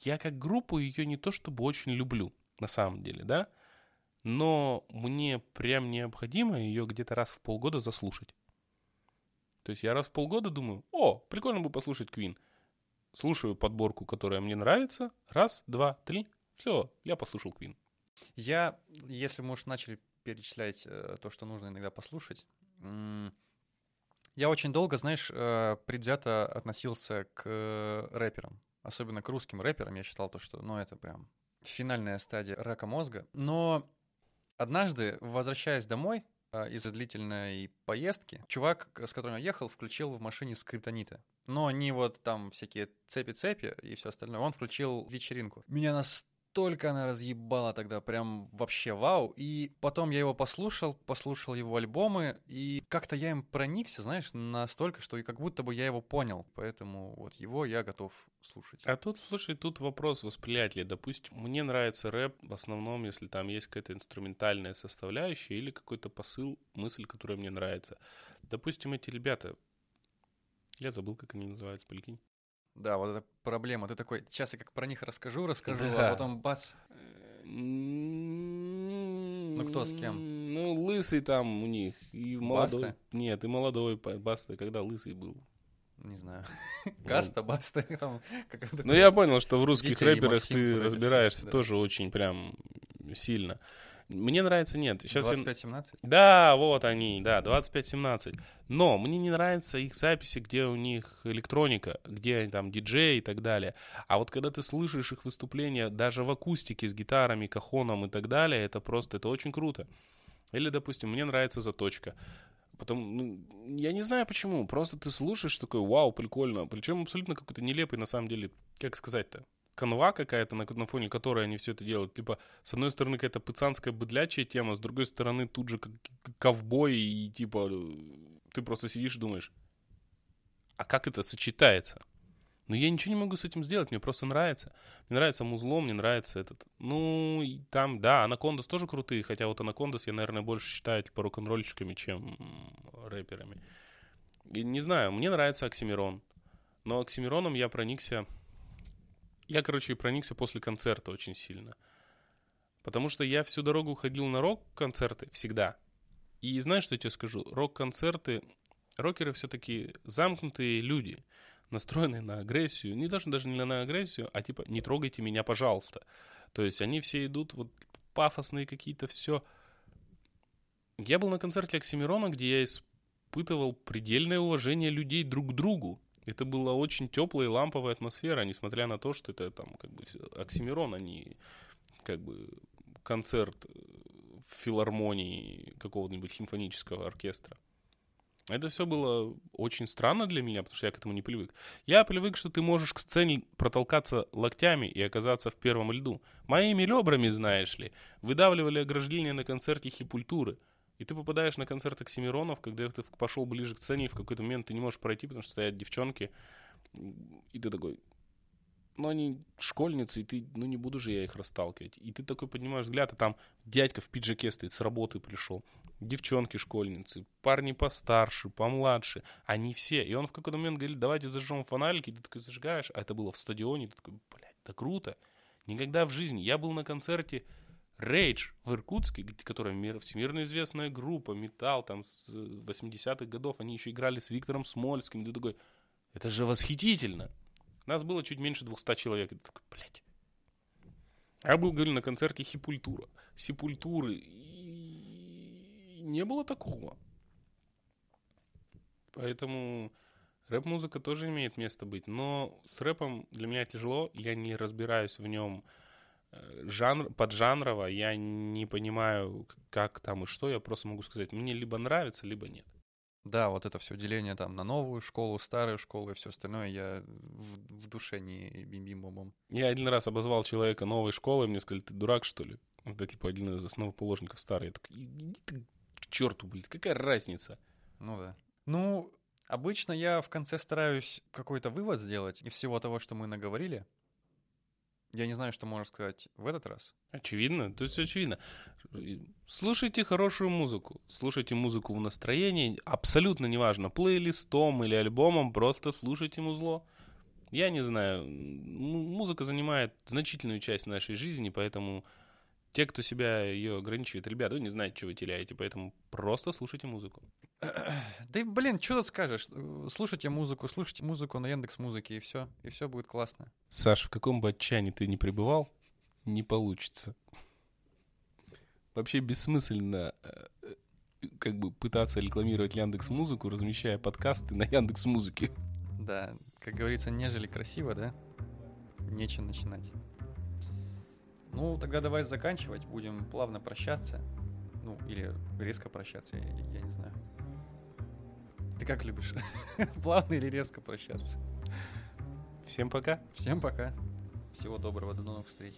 Я как группу ее не то чтобы очень люблю, на самом деле, да? Но мне прям необходимо ее где-то раз в полгода заслушать. То есть я раз в полгода думаю, прикольно бы послушать Queen. Слушаю подборку, которая мне нравится. Раз, два, три. Все, я послушал Queen. Я, если мы уж начали перечислять то, что нужно иногда послушать, я очень долго, знаешь, предвзято относился к рэперам, особенно к русским рэперам. Я считал то, что, это прям финальная стадия рака мозга. Но однажды, возвращаясь домой из-за длительной поездки, чувак, с которым я ехал, включил в машине Скриптонита. Но не вот там всякие цепи-цепи и все остальное. Он включил вечеринку. Меня только она разъебала тогда, прям вообще вау. И потом я его послушал его альбомы, и как-то я им проникся, знаешь, настолько, что и как будто бы я его понял. Поэтому вот его я готов слушать. А тут, слушай, вопрос восприятия. Допустим, мне нравится рэп в основном, если там есть какая-то инструментальная составляющая или какой-то посыл, мысль, которая мне нравится. Допустим, эти ребята... Я забыл, как они называются, прикинь. Да, вот эта проблема. Ты такой, сейчас я как про них расскажу, да. А потом бац. Кто с кем? Лысый там у них. И молодой. Баста? Нет, и молодой Баста, когда лысый был. Не знаю. Каста, Баста. Я понял, что в русских рэперах ты разбираешься тоже очень прям сильно. Мне нравится, нет. 25-17? Да, вот они, да, 25-17. Но мне не нравятся их записи, где у них электроника, где они там диджей и так далее. А вот когда ты слышишь их выступления даже в акустике с гитарами, кахоном и так далее, это очень круто. Или, допустим, мне нравится «Заточка». Потом, я не знаю почему, просто ты слушаешь такой, вау, прикольно. Причем абсолютно какой-то нелепый, на самом деле, как сказать-то, канва какая-то, на фоне которой они все это делают. Типа, с одной стороны, какая-то пацанская быдлячая тема, с другой стороны, тут же ковбой, и типа ты просто сидишь и думаешь, а как это сочетается? Но я ничего не могу с этим сделать, мне просто нравится. Мне нравится музло, мне нравится этот... Ну, и там, да, анакондас тоже крутые, хотя вот анакондас я, наверное, больше считаю типа рок-н-ролльщиками, чем рэперами. И не знаю, мне нравится Оксимирон. Но Оксимироном я проникся... Я, короче, проникся после концерта очень сильно. Потому что я всю дорогу ходил на рок-концерты всегда. И знаешь, что я тебе скажу? Рок-концерты... Рокеры все-таки замкнутые люди, настроены на агрессию. Не даже не на агрессию, а типа «не трогайте меня, пожалуйста». То есть они все идут вот пафосные какие-то, все. Я был на концерте Оксимирона, где я испытывал предельное уважение людей друг к другу. Это была очень теплая и ламповая атмосфера, несмотря на то, что это там как бы Оксимирон, а не как бы концерт в филармонии какого-нибудь симфонического оркестра. Это все было очень странно для меня, потому что я к этому не привык. Я привык, что ты можешь к сцене протолкаться локтями и оказаться в первом льду. Моими ребрами, знаешь ли, выдавливали ограждение на концерте Хипультуры. И ты попадаешь на концерт Оксимиронов, когда ты пошел ближе к сцене, и в какой-то момент ты не можешь пройти, потому что стоят девчонки. И ты такой, ну они школьницы, и ты, ну не буду же я их расталкивать. И ты такой поднимаешь взгляд, а там дядька в пиджаке стоит, с работы пришел. Девчонки-школьницы, парни постарше, помладше, они все. И он в какой-то момент говорит, давайте зажжем фонарики, и ты такой зажигаешь, а это было в стадионе, и ты такой, блядь, да круто. Никогда в жизни. Я был на концерте Rage в Иркутске, которая всемирно известная группа, металл, там, с 80-х годов, они еще играли с Виктором Смольским, и ты такой, это же восхитительно. Нас было чуть меньше 200 человек, и ты такой, блядь. Я был, говорю, на концерте Сепультуры, не было такого. Поэтому рэп-музыка тоже имеет место быть. Но с рэпом для меня тяжело. Я не разбираюсь в нем поджанрово. Я не понимаю, как там и что. Я просто могу сказать, мне либо нравится, либо нет. Да, вот это все деление там на новую школу, старую школу и все остальное, я в душе не бим-бим-бом-бом. Я один раз обозвал человека новой школой, мне сказали, ты дурак, что ли? Это типа один из основоположников старой. Я такой, иди ты к черту, блядь, какая разница? Ну да. Ну, обычно я в конце стараюсь какой-то вывод сделать из всего того, что мы наговорили. Я не знаю, что можно сказать в этот раз. Очевидно, то есть очевидно. Слушайте хорошую музыку. Слушайте музыку в настроении. Абсолютно неважно, плейлистом или альбомом. Просто слушайте музло. Я не знаю, музыка занимает значительную часть нашей жизни, поэтому те, кто себя ее ограничивает, ребята, вы не знаете, чего вы теряете, поэтому просто слушайте музыку. Да, блин, что тут скажешь? Слушайте музыку на Яндекс.Музыке, и все будет классно. Саш, в каком бы отчаянии ты ни пребывал, не получится. Вообще бессмысленно как бы пытаться рекламировать Яндекс.Музыку, размещая подкасты на Яндекс.Музыке. Да, как говорится, нежели красиво, да? Нечем начинать. Ну, тогда давай заканчивать, будем плавно прощаться. Ну, или резко прощаться, я не знаю. Ты как любишь? Плавно или резко прощаться? Всем пока. Всем пока. Всего доброго, до новых встреч.